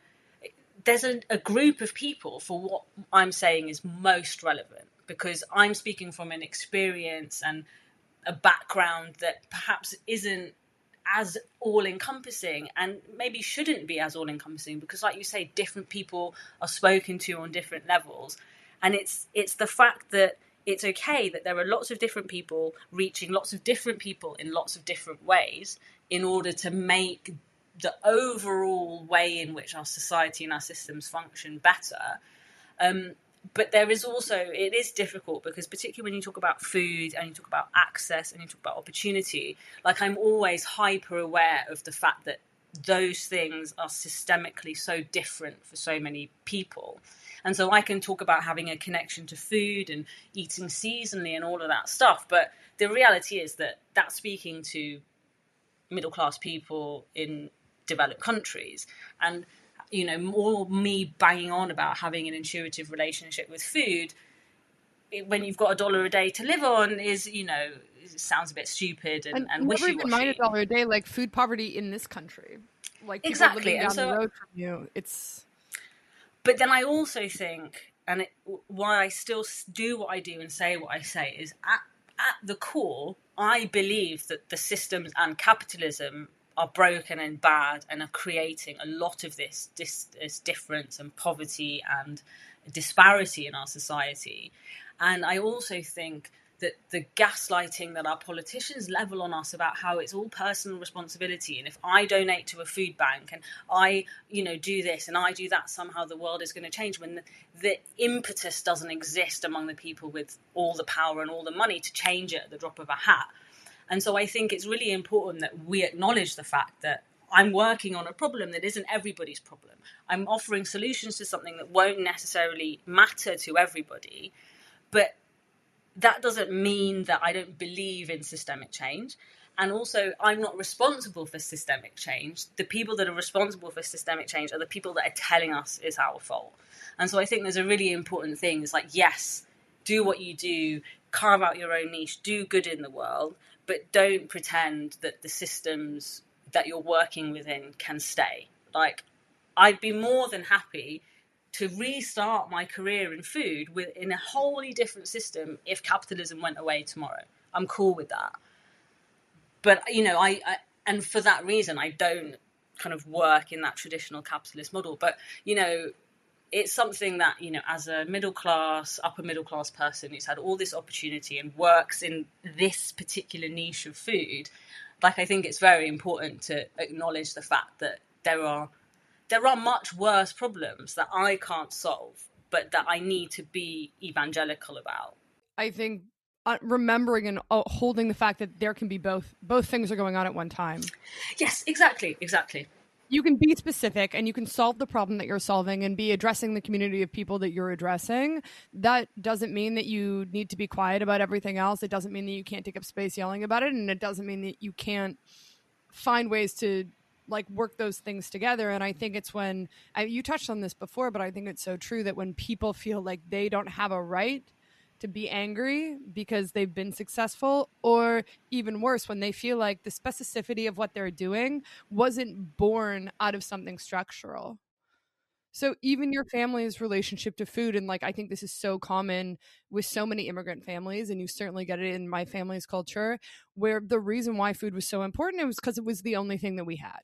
there's a, a group of people for what I'm saying is most relevant, because I'm speaking from an experience and a background that perhaps isn't as all-encompassing, and maybe shouldn't be as all-encompassing, because like you say, different people are spoken to on different levels. And it's it's the fact that it's okay that there are lots of different people reaching lots of different people in lots of different ways in order to make the overall way in which our society and our systems function better. Um, but there is also, it is difficult because particularly when you talk about food and you talk about access and you talk about opportunity, like I'm always hyper aware of the fact that those things are systemically so different for so many people. And so I can talk about having a connection to food and eating seasonally and all of that stuff. But the reality is that that's speaking to middle-class people in developed countries, and you know, more me banging on about having an intuitive relationship with food it, when you've got a dollar a day to live on is, you know, sounds a bit stupid and, and, and wishy-washy. Never mind a dollar a day, like food poverty in this country, like people exactly living down and so, the road from you. It's But then I also think, and it, why I still do what I do and say what I say, is at, at the core, I believe that the systems and capitalism are broken and bad and are creating a lot of this, this, this difference and poverty and disparity in our society. And I also think that the gaslighting that our politicians level on us about how it's all personal responsibility, and if I donate to a food bank and I, you know, do this and I do that, somehow the world is going to change, when the, the impetus doesn't exist among the people with all the power and all the money to change it at the drop of a hat. And so I think it's really important that we acknowledge the fact that I'm working on a problem that isn't everybody's problem. I'm offering solutions to something that won't necessarily matter to everybody, but that doesn't mean that I don't believe in systemic change. And also, I'm not responsible for systemic change. The people that are responsible for systemic change are the people that are telling us it's our fault. And so I think there's a really important thing. It's like, yes, do what you do, carve out your own niche, do good in the world, but don't pretend that the systems that you're working within can stay. Like, I'd be more than happy to restart my career in food within a wholly different system if capitalism went away tomorrow. I'm cool with that. But, you know, I, I and for that reason, I don't kind of work in that traditional capitalist model. But, you know, it's something that, you know, as a middle class, upper middle class person who's had all this opportunity and works in this particular niche of food, like, I think it's very important to acknowledge the fact that there are There are much worse problems that I can't solve, but that I need to be evangelical about. I think uh, remembering and uh, holding the fact that there can be both, both things are going on at one time. Yes, exactly, exactly. You can be specific and you can solve the problem that you're solving and be addressing the community of people that you're addressing. That doesn't mean that you need to be quiet about everything else. It doesn't mean that you can't take up space yelling about it. And it doesn't mean that you can't find ways to like work those things together. And I think it's when I, you touched on this before, but I think it's so true that when people feel like they don't have a right to be angry because they've been successful, or even worse, when they feel like the specificity of what they're doing wasn't born out of something structural. So even your family's relationship to food, and like, I think this is so common with so many immigrant families, and you certainly get it in my family's culture, where the reason why food was so important, it was because it was the only thing that we had.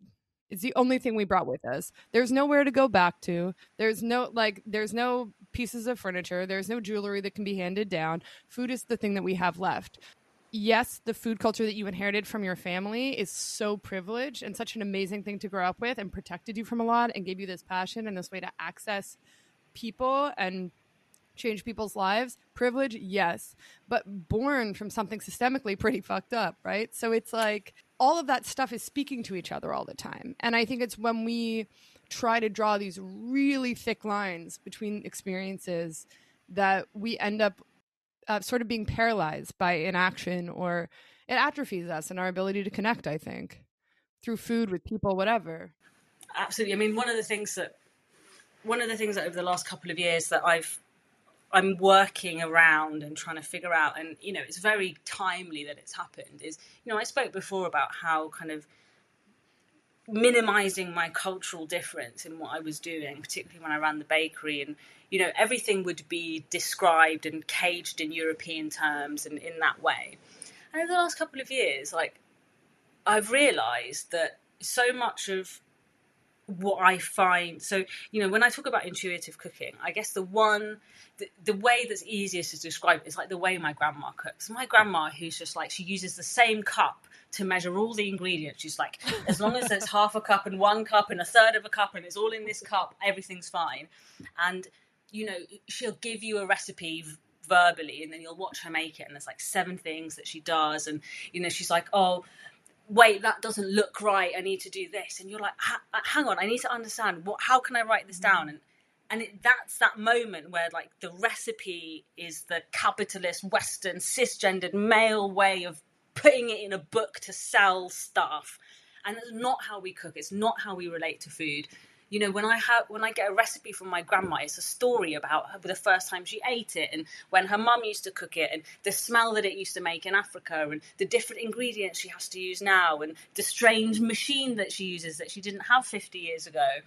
It's the only thing we brought with us. There's nowhere to go back to. There's no like, there's no pieces of furniture. There's no jewelry that can be handed down. Food is the thing that we have left. Yes, the food culture that you inherited from your family is so privileged and such an amazing thing to grow up with, and protected you from a lot and gave you this passion and this way to access people and change people's lives. Privilege, yes, but born from something systemically pretty fucked up, right? So it's like all of that stuff is speaking to each other all the time. And I think it's when we try to draw these really thick lines between experiences that we end up Uh, sort of being paralyzed by inaction, or it atrophies us and our ability to connect, I think, through food, with people, whatever. Absolutely. I mean, one of the things that, one of the things that over the last couple of years that I've, I'm working around and trying to figure out, and, you know, it's very timely that it's happened, is, you know, I spoke before about how kind of minimizing my cultural difference in what I was doing, particularly when I ran the bakery, and, you know, everything would be described and caged in European terms and in that way. And over the last couple of years, like, I've realized that so much of what I find, so, you know, when I talk about intuitive cooking, I guess the one, the, the way that's easiest to describe it is like the way my grandma cooks. My grandma, who's just like, she uses the same cup to measure all the ingredients. She's like, as long as there's half a cup and one cup and a third of a cup and it's all in this cup, everything's fine. And, you know, she'll give you a recipe v- verbally, and then you'll watch her make it, and there's like seven things that she does, and, you know, she's like, oh wait, that doesn't look right, I need to do this. And you're like, hang on, I need to understand, what, how can I write this down? And And it, that's that moment where, like, the recipe is the capitalist, Western, cisgendered male way of putting it in a book to sell stuff. And that's not how we cook. It's not how we relate to food. You know, when I have, when I get a recipe from my grandma, it's a story about her, the first time she ate it, and when her mum used to cook it, and the smell that it used to make in Africa, and the different ingredients she has to use now, and the strange machine that she uses that she didn't have fifty years ago.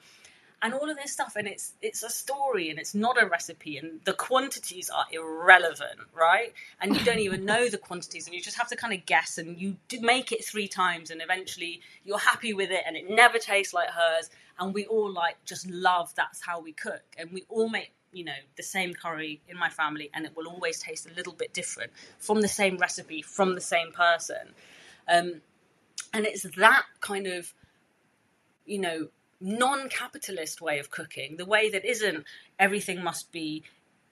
and all of this stuff. And it's it's a story, and it's not a recipe, and the quantities are irrelevant, right? And you don't even know the quantities, and you just have to kind of guess, and you do make it three times, and eventually you're happy with it, and it never tastes like hers. And we all, like, just love that's how we cook. And we all make, you know, the same curry in my family, and it will always taste a little bit different from the same recipe, from the same person. Um, and it's that kind of, you know, non-capitalist way of cooking, the way that isn't everything must be,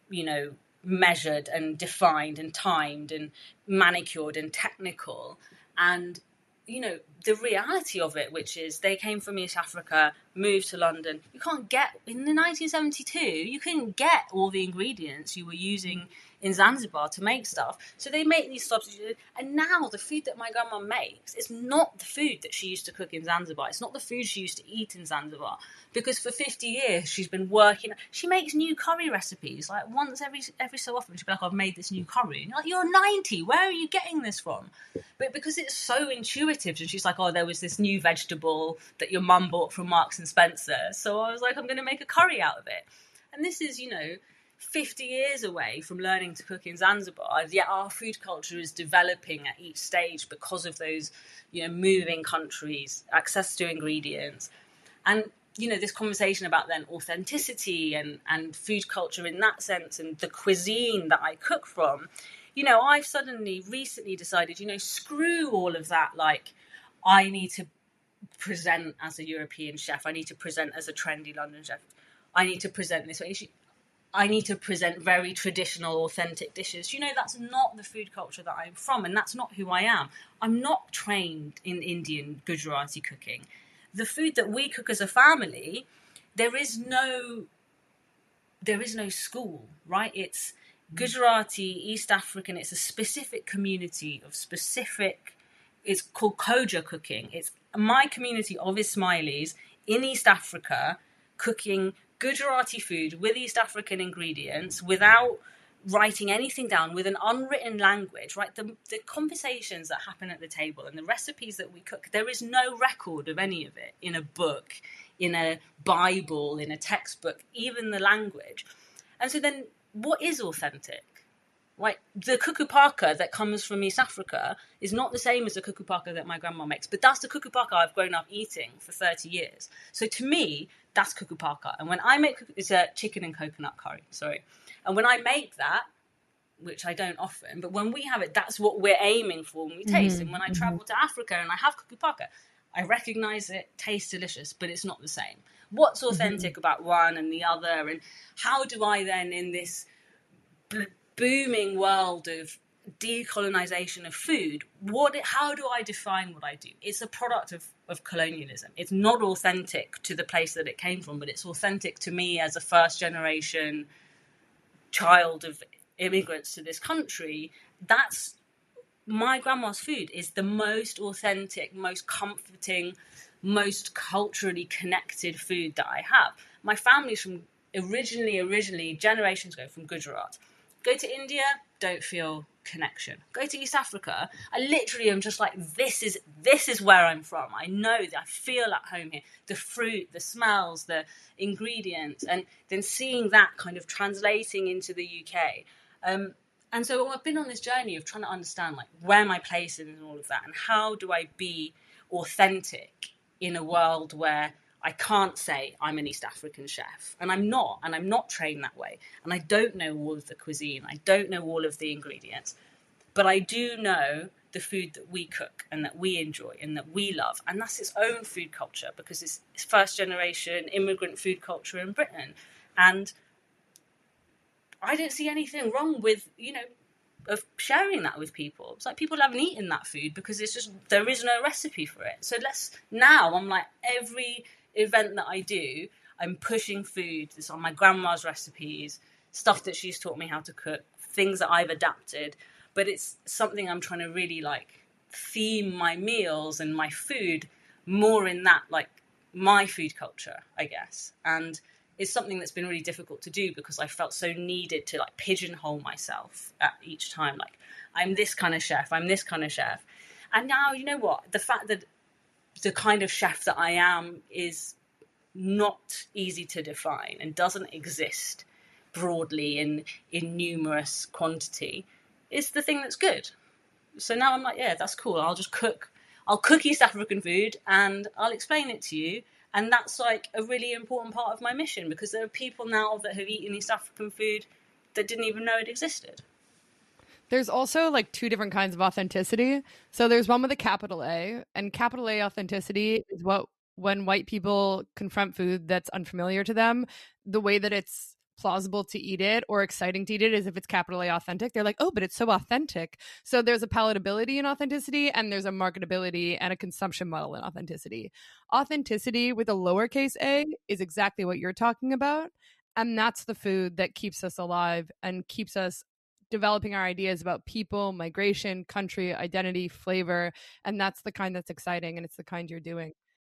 you know, measured and defined and timed and manicured and technical. And, you know, the reality of it, which is they came from East Africa, moved to London. You can't get, in the nineteen seventy-two, you couldn't get all the ingredients you were using in Zanzibar to make stuff. So they make these substitutes. And now the food that my grandma makes is not the food that she used to cook in Zanzibar. It's not the food she used to eat in Zanzibar. Because for fifty years, she's been working. She makes new curry recipes. Like, once every every so often, she'll be like, I've made this new curry. And you're like, you're ninety. Where are you getting this from? But because it's so intuitive, and she's like, oh, there was this new vegetable that your mum bought from Marks and Spencer. So I was like, I'm going to make a curry out of it. And this is, you know, fifty years away from learning to cook in Zanzibar, yet our food culture is developing at each stage because of those, you know, moving countries, access to ingredients. And, you know, this conversation about then authenticity and, and food culture in that sense, and the cuisine that I cook from, you know, I've suddenly recently decided, you know, screw all of that, like, I need to present as a European chef, I need to present as a trendy London chef, I need to present this way, I need to present very traditional, authentic dishes. You know, that's not the food culture that I'm from, and that's not who I am. I'm not trained in Indian Gujarati cooking. The food that we cook as a family, there is no, there is no school, right? It's Gujarati, East African. It's a specific community of specific, it's called Koja cooking. It's my community of Ismailis in East Africa cooking Gujarati food with East African ingredients without writing anything down, with an unwritten language, right? The, the conversations that happen at the table and the recipes that we cook, there is no record of any of it in a book, in a Bible, in a textbook, even the language. And so then what is authentic? Like, the kukupaka that comes from East Africa is not the same as the kukupaka that my grandma makes, but that's the kukupaka I've grown up eating for thirty years. So to me, that's kukupaka. And when I make, it's a chicken and coconut curry, sorry. And when I make that, which I don't often, but when we have it, that's what we're aiming for when we taste. Mm-hmm. And when I travel to Africa and I have kukupaka, I recognize it, tastes delicious, but it's not the same. What's authentic mm-hmm. about one and the other? And how do I then, in this bl- booming world of decolonization of food, what how do I define what I do? It's a product of, of colonialism. It's not authentic to the place that it came from, but it's authentic to me as a first generation child of immigrants to this country. That's my grandma's food is the most authentic, most comforting, most culturally connected food that I have. My family's from originally originally generations ago from Gujarat. Go to India, don't feel connection. Go to East Africa, I literally am just like, this is this is where I'm from. I know that I feel at home here. The fruit, the smells, the ingredients, and then seeing that kind of translating into the U K. Um, and so I've been on this journey of trying to understand like where my place is and all of that, and how do I be authentic in a world where I can't say I'm an East African chef, and I'm not, and I'm not trained that way. And I don't know all of the cuisine. I don't know all of the ingredients, but I do know the food that we cook and that we enjoy and that we love. And that's its own food culture, because it's first generation immigrant food culture in Britain. And I don't see anything wrong with, you know, of sharing that with people. It's like people haven't eaten that food because it's just, there is no recipe for it. So let's, now I'm like every event that I do, I'm pushing food that's on my grandma's recipes, stuff that she's taught me how to cook, things that I've adapted, but it's something I'm trying to really like theme my meals and my food more in that, like my food culture, I guess. And it's something that's been really difficult to do because I felt so needed to like pigeonhole myself at each time. Like, I'm this kind of chef, I'm this kind of chef. And now, you know what, the fact that the kind of chef that I am is not easy to define and doesn't exist broadly in in numerous quantity, is the thing that's good. So now I'm like, yeah, that's cool. I'll just cook. I'll cook East African food and I'll explain it to you. And that's like a really important part of my mission, because there are people now that have eaten East African food that didn't even know it existed. There's also like two different kinds of authenticity. So there's one with a capital A, and capital A authenticity is what when white people confront food that's unfamiliar to them, the way that it's plausible to eat it or exciting to eat it is if it's capital A authentic. They're like, oh, but it's so authentic. So there's a palatability in authenticity, and there's a marketability and a consumption model in authenticity. Authenticity with a lowercase a is exactly what you're talking about. And that's the food that keeps us alive and keeps us developing our ideas about people, migration, country, identity, flavor. And that's the kind that's exciting, and it's the kind you're doing.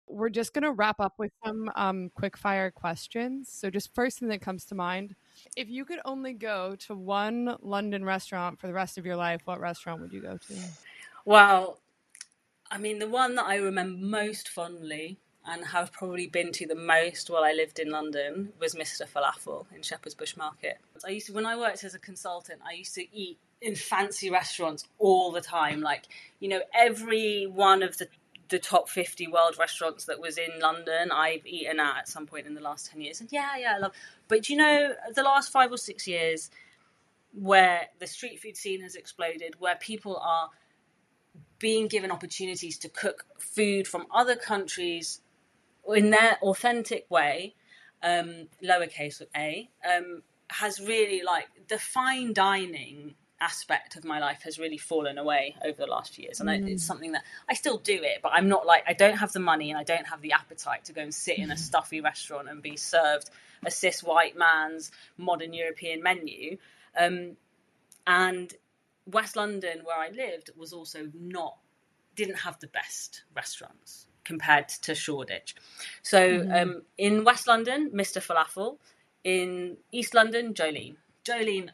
We're just going to wrap up with some um, quick fire questions. So just first thing that comes to mind, if you could only go to one London restaurant for the rest of your life, what restaurant would you go to? Well, I mean, the one that I remember most fondly and have probably been to the most while I lived in London was Mister Falafel in Shepherd's Bush Market. I used to, when I worked as a consultant, I used to eat in fancy restaurants all the time. Like, you know, every one of the the top fifty world restaurants that was in London I've eaten at at some point in the last ten years. And yeah, yeah, I love. But you know, the last five or six years where the street food scene has exploded, where people are being given opportunities to cook food from other countries in their authentic way, um, lowercase a, um, has really, like, the fine dining aspect of my life has really fallen away over the last few years. And mm. it's something that I still do it, but I'm not like, I don't have the money and I don't have the appetite to go and sit in a stuffy restaurant and be served a cis white man's modern European menu. Um, and West London, where I lived, was also not, didn't have the best restaurants compared to Shoreditch. So mm. um, in West London, Mister Falafel. In East London, Jolene. Jolene,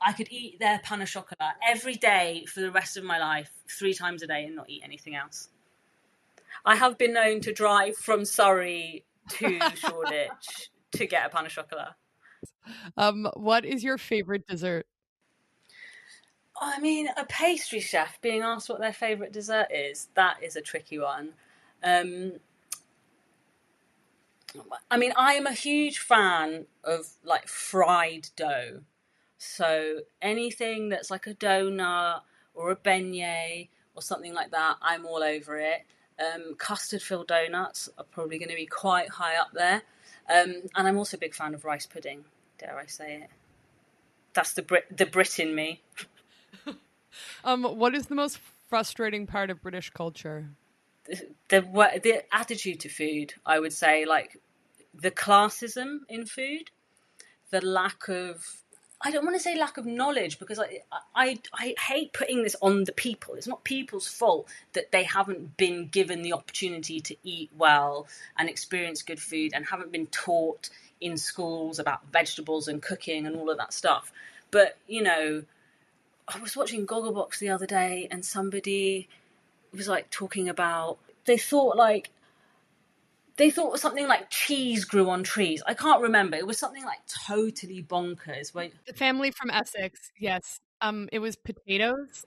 I could eat their pain au chocolat every day for the rest of my life, three times a day, and not eat anything else. I have been known to drive from Surrey to Shoreditch to get a pain au chocolat. Um, what is your favourite dessert? I mean, a pastry chef being asked what their favourite dessert is, that is a tricky one. Um, I mean, I am a huge fan of, like, fried dough. So anything that's like a donut or a beignet or something like that, I'm all over it. Um, custard-filled donuts are probably going to be quite high up there. Um, and I'm also a big fan of rice pudding, dare I say it. That's the Brit, the Brit in me. um, what is the most frustrating part of British culture? The, the, the attitude to food, I would say, like the classism in food, the lack of... I don't want to say lack of knowledge, because I, I I hate putting this on the people. It's not people's fault that they haven't been given the opportunity to eat well and experience good food and haven't been taught in schools about vegetables and cooking and all of that stuff. But, you know, I was watching Gogglebox the other day and somebody was, like, talking about... They thought, like... They thought something like cheese grew on trees. I can't remember. It was something like totally bonkers. Wait. The family from Essex, yes. Um, it was potatoes.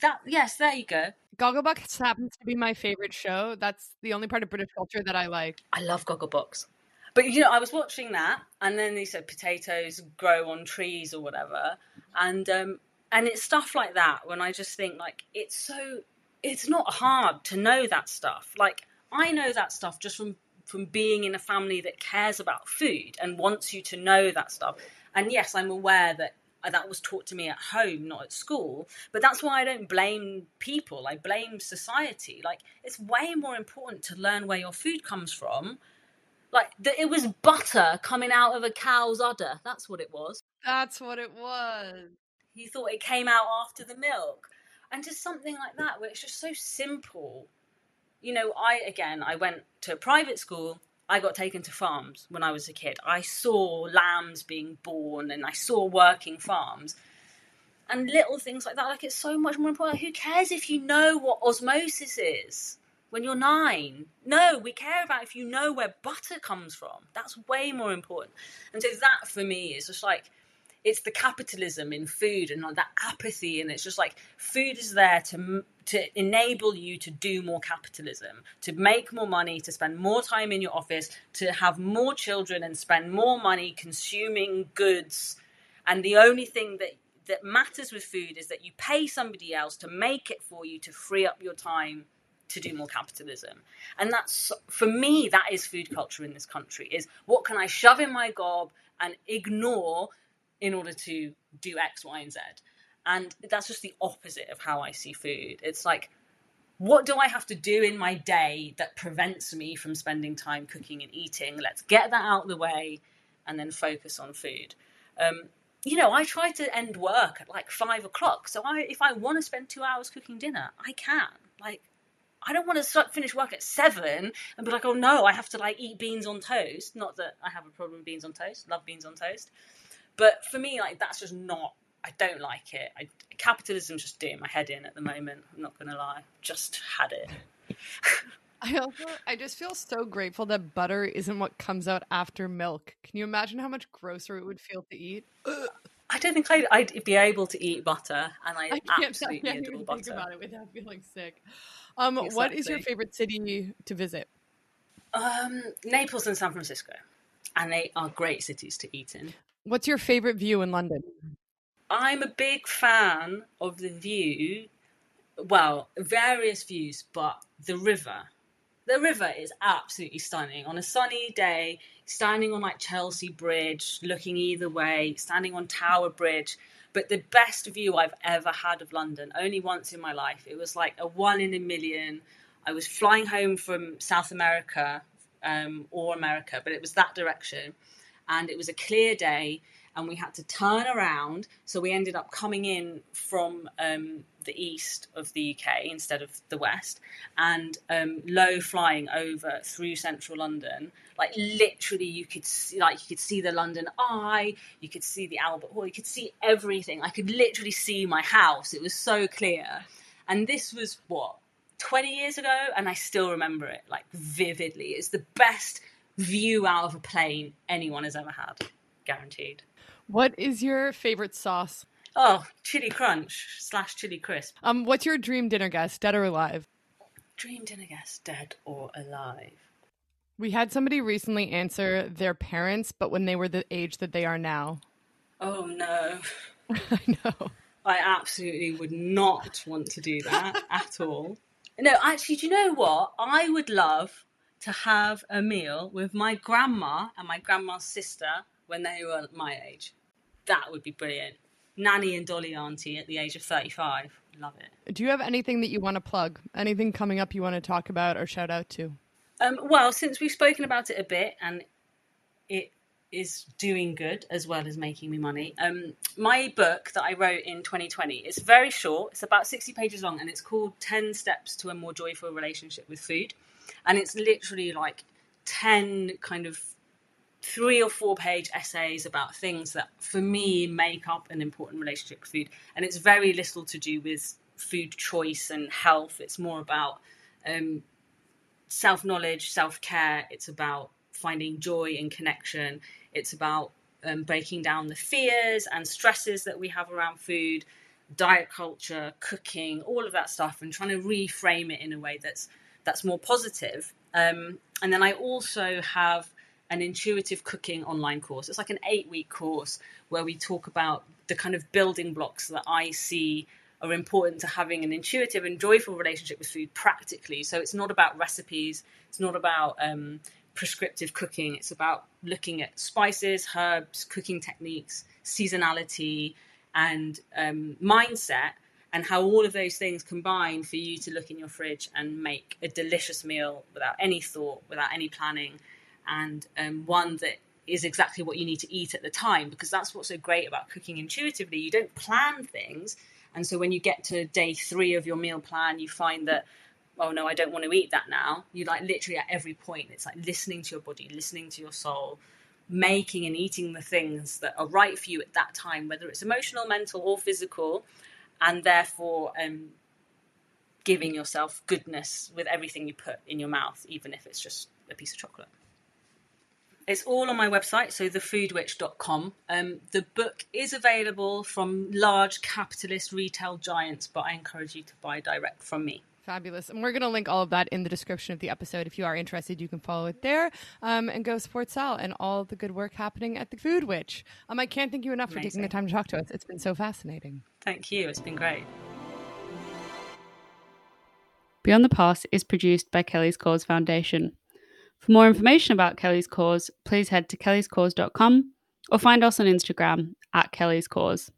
That yes, there you go. Gogglebox happens to be my favorite show. That's the only part of British culture that I like. I love Gogglebox. But, you know, I was watching that, and then they said potatoes grow on trees or whatever. And um, and it's stuff like that when I just think, like, it's so... It's not hard to know that stuff. Like, I know that stuff just from... from being in a family that cares about food and wants you to know that stuff. And yes, I'm aware that that was taught to me at home, not at school, but that's why I don't blame people. I blame society. Like, it's way more important to learn where your food comes from. Like, the, it was butter coming out of a cow's udder. That's what it was. That's what it was. He thought it came out after the milk. And just something like that, where it's just so simple. You know, I, again, I went to a private school. I got taken to farms when I was a kid. I saw lambs being born and I saw working farms and little things like that. Like, it's so much more important. Who cares if you know what osmosis is? when you're nine. No, we care about if you know where butter comes from. That's way more important. And so that for me is just like, it's the capitalism in food and that apathy. And it's just like food is there to to enable you to do more capitalism, to make more money, to spend more time in your office, to have more children and spend more money consuming goods. And the only thing that that matters with food is that you pay somebody else to make it for you, to free up your time to do more capitalism. And that's, for me, that is food culture in this country, is what can I shove in my gob and ignore in order to do X, Y, and Z. And that's just the opposite of how I see food. It's like, what do I have to do in my day that prevents me from spending time cooking and eating? Let's get that out of the way and then focus on food. Um, You know, I try to end work at like five o'clock. So I, if I want to spend two hours cooking dinner, I can. Like, I don't want to start, finish work at seven and be like, oh no, I have to like eat beans on toast. Not that I have a problem with beans on toast. Love beans on toast. But for me, like, that's just not, I don't like it. I, capitalism's just doing my head in at the moment. I'm not going to lie. Just had it. I also, I just feel so grateful that butter isn't what comes out after milk. Can you imagine how much grosser it would feel to eat? I don't think I'd, I'd be able to eat butter, and I, I can't, absolutely I can't adore butter. Think about it without feeling sick. Um, exactly. What is your favorite city to visit? Um, Naples and San Francisco, and they are great cities to eat in. What's your favorite view in London? I'm a big fan of the view. Well, various views, but the river. The river is absolutely stunning. On a sunny day, standing on like Chelsea Bridge, looking either way, standing on Tower Bridge. But the best view I've ever had of London, only once in my life. It was like a one in a million. I was flying home from South America um, or America, but it was that direction. And it was a clear day and we had to turn around. So we ended up coming in from um the east of the U K instead of the west, and um low flying over through central London. Like literally you could see, like you could see the London Eye, you could see the Albert Hall, you could see everything. I could literally see my house. It was so clear. And this was what, twenty years ago, and I still remember it like vividly. It's the best view out of a plane anyone has ever had, guaranteed. What is your favorite sauce? Oh, chili crunch slash chili crisp. Um, what's your dream dinner guest, dead or alive? Dream dinner guest, dead or alive. We had somebody recently answer their parents, but when they were the age that they are now. Oh, no. I know. I absolutely would not want to do that at all. No, actually, do you know what? I would love to have a meal with my grandma and my grandma's sister when they were my age. That would be brilliant. Nanny and Dolly auntie at the age of thirty-five. Love it. Do you have anything that you want to plug? Anything coming up you want to talk about or shout out to? Um, well, since we've spoken about it a bit and it is doing good as well as making me money, um, my book that I wrote in twenty twenty, it's very short. It's about sixty pages long and it's called ten steps to a More Joyful Relationship with Food. And it's literally like ten kind of three or four page essays about things that for me make up an important relationship with food. And it's very little to do with food choice and health. It's more about um, self-knowledge, self-care. It's about finding joy and connection. It's about um, breaking down the fears and stresses that we have around food, diet culture, cooking, all of that stuff, and trying to reframe it in a way that's that's more positive. Um, and then I also have an intuitive cooking online course. It's like an eight week course where we talk about the kind of building blocks that I see are important to having an intuitive and joyful relationship with food practically. So it's not about recipes. It's not about um, prescriptive cooking. It's about looking at spices, herbs, cooking techniques, seasonality, and um, mindset, and how all of those things combine for you to look in your fridge and make a delicious meal without any thought, without any planning, and um, one that is exactly what you need to eat at the time, because that's what's so great about cooking intuitively. You don't plan things. And so when you get to day three of your meal plan, you find that, oh no, I don't want to eat that now. You like literally at every point, it's like listening to your body, listening to your soul, making and eating the things that are right for you at that time, whether it's emotional, mental or physical, and therefore um, giving yourself goodness with everything you put in your mouth, even if it's just a piece of chocolate. It's all on my website, so the food witch dot com. Um, the book is available from large capitalist retail giants, but I encourage you to buy direct from me. Fabulous. And we're going to link all of that in the description of the episode. If you are interested, you can follow it there um, and go support Sal and all the good work happening at The Food Witch. Um, I can't thank you enough for Amazing. Taking the time to talk to us. It's been so fascinating. Thank you. It's been great. Beyond the Pass is produced by Kelly's Cause Foundation. For more information about Kelly's Cause, please head to kellys cause dot com or find us on Instagram at Kelly's Cause.